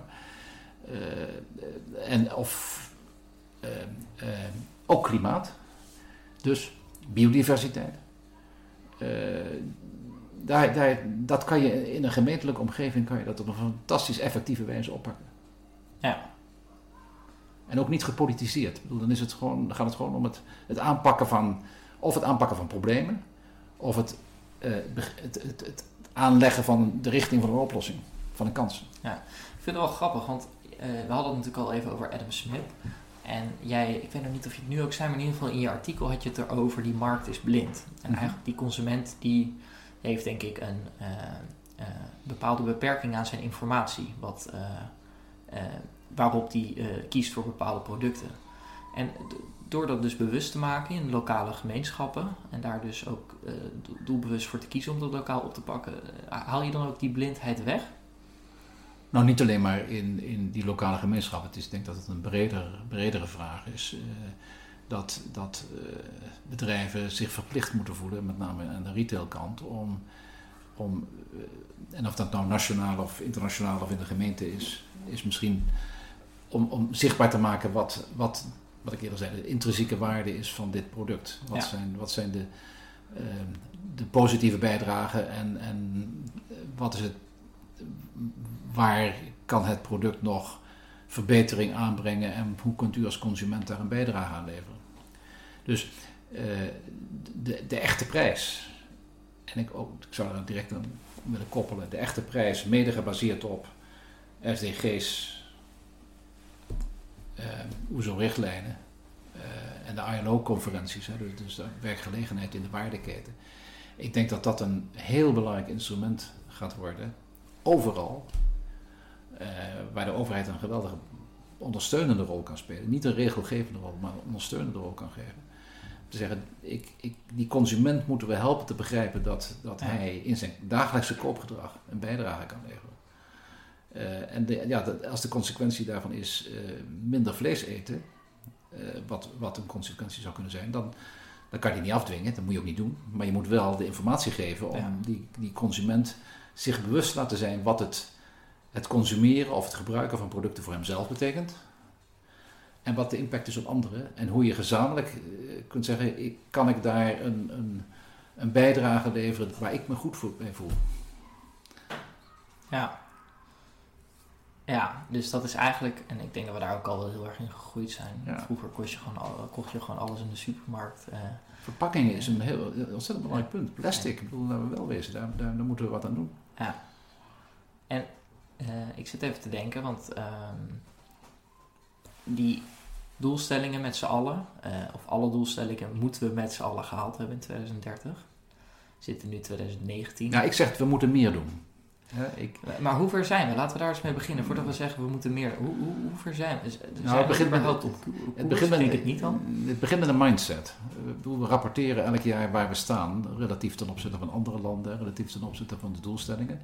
Ook klimaat, dus biodiversiteit. Dat kan je in een gemeentelijke omgeving op een fantastisch effectieve wijze oppakken. Ja. En ook niet gepolitiseerd. Ik bedoel, dan gaat het gewoon om het aanpakken van... of het aanpakken van problemen... of het aanleggen van de richting van een oplossing. Van een kans. Ja, ik vind het wel grappig, want we hadden het natuurlijk al even over Adam Smith. En jij, ik weet nog niet of je het nu ook zei... maar in ieder geval in je artikel had je het erover... die markt is blind. En eigenlijk die consument die heeft denk ik een bepaalde beperking aan zijn informatie. Wat... waarop die kiest voor bepaalde producten. En door dat dus bewust te maken in lokale gemeenschappen... en daar dus ook doelbewust voor te kiezen om dat lokaal op te pakken... haal je dan ook die blindheid weg? Nou, niet alleen maar in die lokale gemeenschappen. Ik denk dat het een bredere vraag is... dat bedrijven zich verplicht moeten voelen... met name aan de retailkant... om en of dat nou nationaal of internationaal of in de gemeente is misschien... Om zichtbaar te maken wat ik eerder zei, de intrinsieke waarde is van dit product. Wat zijn de positieve bijdragen en wat is het, waar kan het product nog verbetering aanbrengen en hoe kunt u als consument daar een bijdrage aan leveren? Dus de echte prijs, en ik zou er direct aan willen koppelen, de echte prijs mede gebaseerd op SDG's, OESO-richtlijnen en de ILO-conferenties, dus de werkgelegenheid in de waardeketen. Ik denk dat dat een heel belangrijk instrument gaat worden, overal, waar de overheid een geweldige ondersteunende rol kan spelen. Niet een regelgevende rol, maar een ondersteunende rol kan geven. Te zeggen, die consument moeten we helpen te begrijpen dat hij in zijn dagelijkse koopgedrag een bijdrage kan leveren. Als de consequentie daarvan is minder vlees eten, wat een consequentie zou kunnen zijn, dan kan je die niet afdwingen, dat moet je ook niet doen. Maar je moet wel de informatie geven om die consument zich bewust laten zijn wat het consumeren of het gebruiken van producten voor hemzelf betekent. En wat de impact is op anderen. En hoe je gezamenlijk kunt zeggen, kan ik daar een bijdrage leveren waar ik me goed bij voel. Ja. Ja, dus dat is eigenlijk... En ik denk dat we daar ook al wel heel erg in gegroeid zijn. Ja. Vroeger kocht je gewoon alles in de supermarkt. Verpakkingen is een heel ontzettend belangrijk punt. Plastic, ik bedoel, laten we wel wezen. Daar moeten we wat aan doen. Ja. En ik zit even te denken, want... die doelstellingen met z'n allen... of alle doelstellingen moeten we met z'n allen gehaald hebben in 2030. We zitten nu 2019. Nou, ik zeg, we moeten meer doen. Ja, maar hoe ver zijn we? Laten we daar eens mee beginnen. Voordat we zeggen, we moeten meer... Hoe ver zijn we? Het begint met een mindset. We rapporteren elk jaar waar we staan... relatief ten opzichte van andere landen... relatief ten opzichte van de doelstellingen.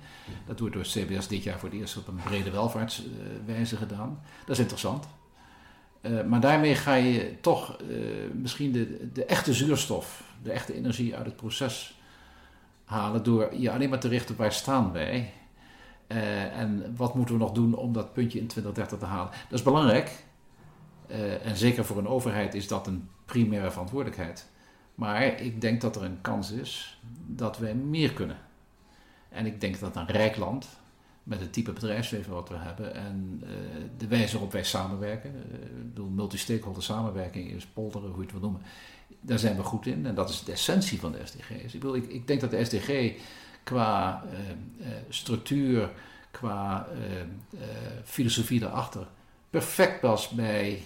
Dat wordt door CBS dit jaar voor het eerst... op een brede welvaartswijze gedaan. Dat is interessant. Maar daarmee ga je toch misschien de echte zuurstof... de echte energie uit het proces... halen door je alleen maar te richten op waar staan wij en wat moeten we nog doen om dat puntje in 2030 te halen. Dat is belangrijk en zeker voor een overheid is dat een primaire verantwoordelijkheid. Maar ik denk dat er een kans is dat wij meer kunnen. En ik denk dat een rijk land met het type bedrijfsleven wat we hebben en de wijze waarop wij samenwerken, ik bedoel multi-stakeholder samenwerking is polderen, hoe je het wil noemen. Daar zijn we goed in en dat is de essentie van de SDG's. Ik denk dat de SDG qua structuur, qua filosofie daarachter perfect past bij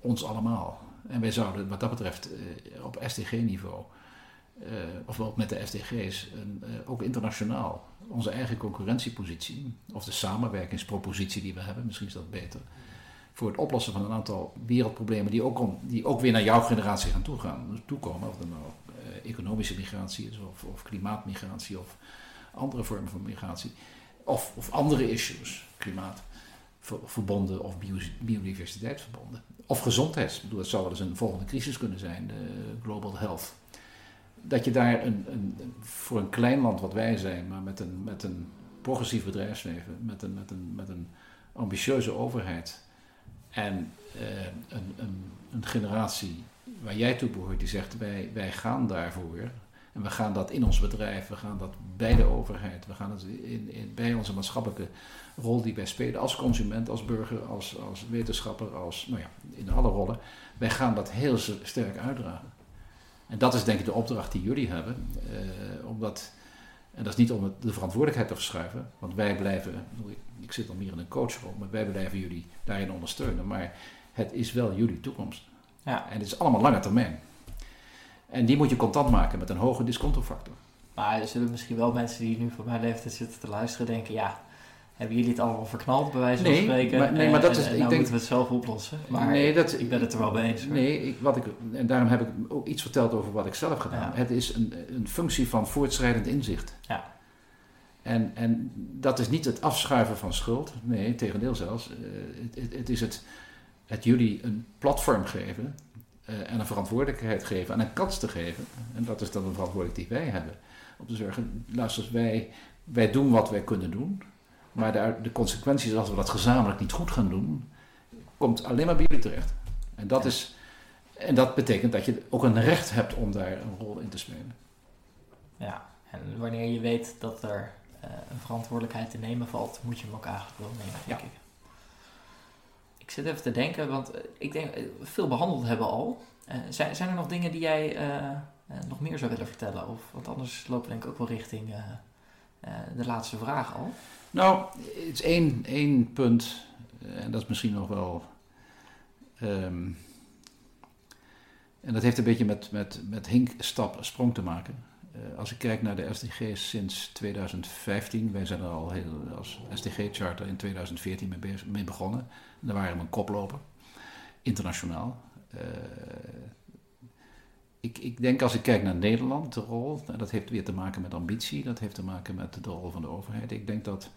ons allemaal. En wij zouden wat dat betreft op SDG-niveau, ofwel met de SDG's, ook internationaal onze eigen concurrentiepositie, of de samenwerkingspropositie die we hebben, misschien is dat beter, voor het oplossen van een aantal wereldproblemen die ook weer naar jouw generatie gaan toekomen. Of dat nou economische migratie is, of klimaatmigratie, of andere vormen van migratie. Of andere issues, klimaatverbonden of biodiversiteitsverbonden. Of gezondheid. Ik bedoel, dat zou wel eens een volgende crisis kunnen zijn, de global health. Dat je daar voor een klein land wat wij zijn, maar met een progressief bedrijfsleven, met een ambitieuze overheid en een generatie waar jij toe behoort die zegt wij gaan daarvoor. En we gaan dat in ons bedrijf, we gaan dat bij de overheid, we gaan het bij onze maatschappelijke rol die wij spelen als consument, als burger, als wetenschapper, in alle rollen. Wij gaan dat heel sterk uitdragen. En dat is denk ik de opdracht die jullie hebben. En dat is niet om de verantwoordelijkheid te verschuiven, want wij blijven, ik zit dan meer in een coachrol, maar wij blijven jullie daarin ondersteunen. Maar het is wel jullie toekomst. Ja. En het is allemaal lange termijn. En die moet je contant maken met een hoge discontofactor. Maar er zullen misschien wel mensen die nu voor mijn leeftijd zitten te luisteren denken, ja, hebben jullie het allemaal verknald bij wijze van spreken? Maar dat is, ik denk, moeten we het zelf oplossen. Maar ik ben het er wel mee eens. En daarom heb ik ook iets verteld over wat ik zelf gedaan heb. Ja. Het is een functie van voortschrijdend inzicht. Ja. En dat is niet het afschuiven van schuld. Nee, tegendeel zelfs. Het is het jullie een platform geven en een verantwoordelijkheid geven en een kans te geven. En dat is dan een verantwoordelijkheid die wij hebben. Om te zorgen, luister, wij doen wat wij kunnen doen. Maar de consequenties, als we dat gezamenlijk niet goed gaan doen, komt alleen maar bij jullie terecht. En dat betekent dat je ook een recht hebt om daar een rol in te spelen. Ja, en wanneer je weet dat er een verantwoordelijkheid te nemen valt, moet je hem ook eigenlijk wel nemen, denk ik. Ik zit even te denken, want ik denk, veel behandeld hebben al. Zijn er nog dingen die jij nog meer zou willen vertellen? Of, want anders lopen we denk ik ook wel richting de laatste vraag al. Nou, het is één punt, en dat is misschien nog wel... en dat heeft een beetje met hinkstap sprong te maken. Als ik kijk naar de SDG's sinds 2015, wij zijn er al als SDG-charter in 2014 mee begonnen. En daar waren we een koploper, internationaal. Ik denk als ik kijk naar Nederland, de rol, dat heeft weer te maken met ambitie, dat heeft te maken met de rol van de overheid. Ik denk dat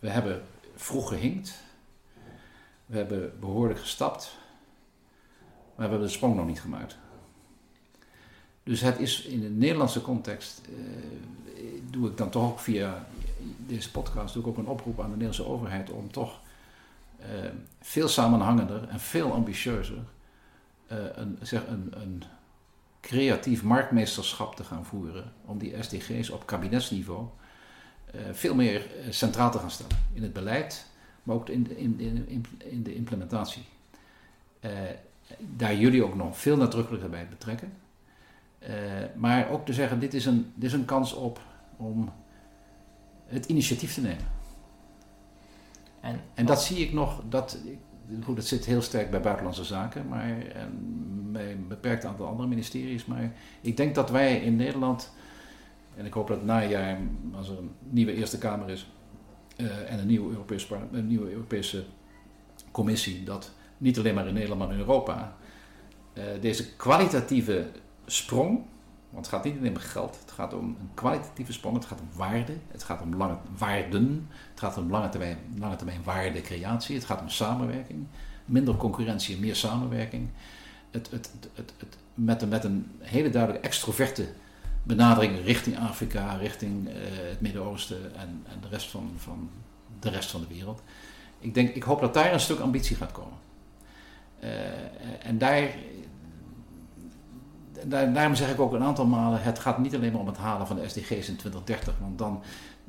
we hebben vroeg gehinkt, we hebben behoorlijk gestapt, maar we hebben de sprong nog niet gemaakt. Dus het is in de Nederlandse context, doe ik dan toch ook via deze podcast, doe ik ook een oproep aan de Nederlandse overheid om toch veel samenhangender en veel ambitieuzer een creatief marktmeesterschap te gaan voeren om die SDG's op kabinetsniveau veel meer centraal te gaan stellen in het beleid, maar ook in de implementatie. Daar jullie ook nog veel nadrukkelijker bij betrekken. Maar ook te zeggen, dit is een kans om het initiatief te nemen. En dat zie ik nog, dat zit heel sterk bij Buitenlandse Zaken, maar bij een beperkt aantal andere ministeries. Maar ik denk dat wij in Nederland, en ik hoop dat na jaar, als er een nieuwe Eerste Kamer is en een nieuwe Europese Commissie, dat niet alleen maar in Nederland, maar in Europa, deze kwalitatieve sprong, want het gaat niet alleen om geld, het gaat om een kwalitatieve sprong, het gaat om waarde, het gaat om waarden, het gaat om lange termijn waardecreatie, het gaat om samenwerking, minder concurrentie en meer samenwerking. Met een hele duidelijke extroverte benadering richting Afrika, richting het Midden-Oosten en de rest van de wereld. Ik hoop dat daar een stuk ambitie gaat komen. En daar... Daarom zeg ik ook een aantal malen, het gaat niet alleen maar om het halen van de SDG's in 2030. Want dan,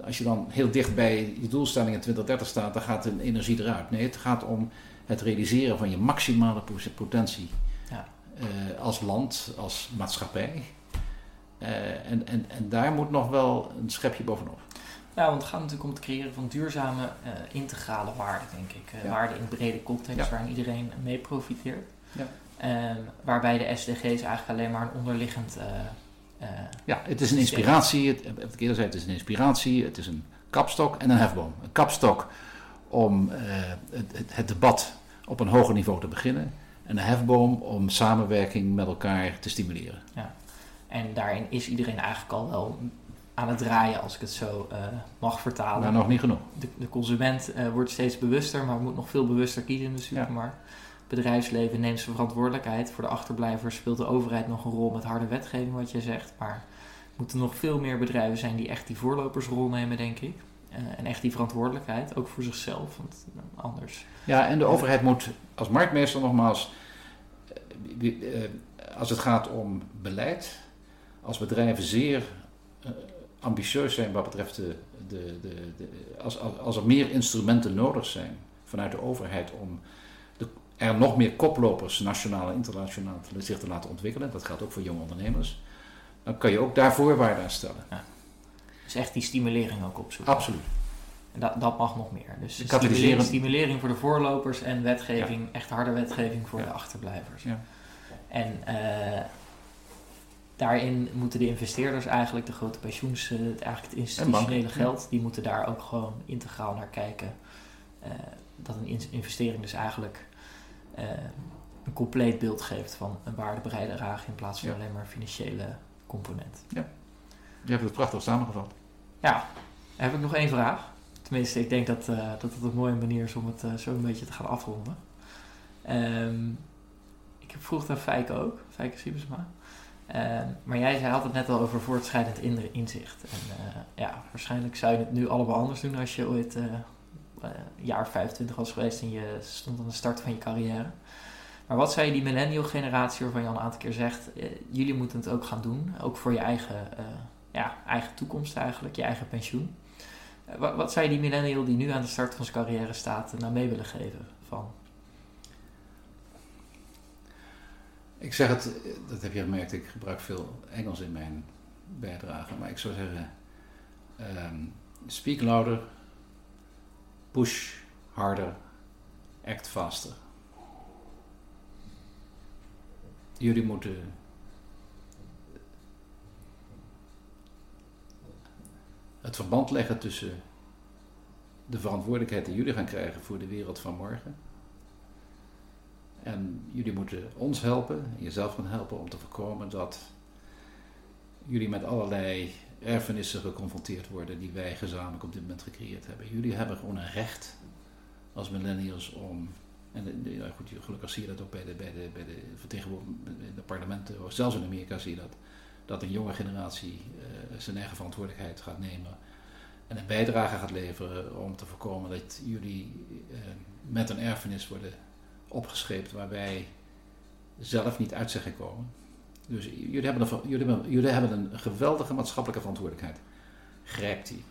als je dan heel dicht bij je doelstelling in 2030 staat, dan gaat de energie eruit. Nee, het gaat om het realiseren van je maximale potentie. Ja. Als land, als maatschappij. En daar moet nog wel een schepje bovenop. Ja, want het gaat natuurlijk om het creëren van duurzame integrale waarden, denk ik. Waarden in brede context waarin iedereen mee profiteert. Ja. Waarbij de SDG's eigenlijk alleen maar een onderliggend... het is een inspiratie. Het is een inspiratie. Het is een kapstok en een hefboom. Een kapstok om het debat op een hoger niveau te beginnen. En een hefboom om samenwerking met elkaar te stimuleren. Ja. En daarin is iedereen eigenlijk al wel aan het draaien, als ik het zo mag vertalen. Maar nog niet genoeg. De consument wordt steeds bewuster, maar moet nog veel bewuster kiezen in de supermarkt. Ja. Bedrijfsleven neemt zijn verantwoordelijkheid. Voor de achterblijvers speelt de overheid nog een rol met harde wetgeving, wat jij zegt. Maar moeten nog veel meer bedrijven zijn die echt die voorlopersrol nemen, denk ik. En echt die verantwoordelijkheid, ook voor zichzelf, want anders... Ja, en de overheid moet als marktmeester nogmaals, als het gaat om beleid, als bedrijven zeer ambitieus zijn wat betreft als er meer instrumenten nodig zijn vanuit de overheid om er nog meer koplopers, nationaal en internationaal, zich te laten ontwikkelen. Dat geldt ook voor jonge ondernemers. Dan kan je ook daar voorwaarden aan stellen. Ja. Dus echt die stimulering ook opzoeken. Absoluut. En dat mag nog meer. Dus stimulering voor de voorlopers en wetgeving, echt harde wetgeving voor de achterblijvers. Ja. En daarin moeten de investeerders eigenlijk, de grote pensioens, eigenlijk het institutionele geld, die moeten daar ook gewoon integraal naar kijken. Dat een investering dus eigenlijk een compleet beeld geeft van een waardebijdrage in plaats van alleen maar een financiële component. Ja, je hebt het prachtig samengevat. Ja, dan heb ik nog één vraag. Tenminste, ik denk dat het een mooie manier is om het zo een beetje te gaan afronden. Ik vroeg aan Feike ook, Feike Sijbesma. Maar jij had het net al over voortschrijdend inzicht. En waarschijnlijk zou je het nu allemaal anders doen als je ooit... jaar 25 was geweest en je stond aan de start van je carrière. Maar wat zei je die millennial generatie, waarvan je al een aantal keer zegt, jullie moeten het ook gaan doen, ook voor je eigen toekomst eigenlijk, je eigen pensioen. Wat zei die millennial die nu aan de start van zijn carrière staat, nou mee willen geven van? Ik zeg het, dat heb je gemerkt, ik gebruik veel Engels in mijn bijdrage, maar ik zou zeggen, speak louder, push harder, act faster. Jullie moeten het verband leggen tussen de verantwoordelijkheid die jullie gaan krijgen voor de wereld van morgen. En jullie moeten ons helpen, jezelf gaan helpen om te voorkomen dat jullie met allerlei erfenissen geconfronteerd worden die wij gezamenlijk op dit moment gecreëerd hebben. Jullie hebben gewoon een recht als millennials om, en goed, gelukkig zie je dat ook bij de vertegenwoordigers in de parlementen, of zelfs in Amerika zie je dat een jonge generatie zijn eigen verantwoordelijkheid gaat nemen en een bijdrage gaat leveren om te voorkomen dat jullie met een erfenis worden opgescheept waar wij zelf niet uit zijn gekomen. Dus jullie hebben een geweldige maatschappelijke verantwoordelijkheid. Grijp die.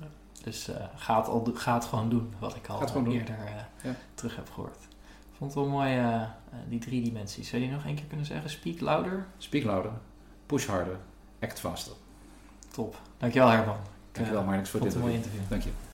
Ja, dus ga het gewoon doen, wat ik al eerder terug heb gehoord. Ik vond het wel mooi, die drie dimensies. Zou je nog één keer kunnen zeggen? Speak louder. Speak louder, push harder, act faster. Top. Dankjewel Herman. Dankjewel Marnix voor dit mooie interview. Dank je.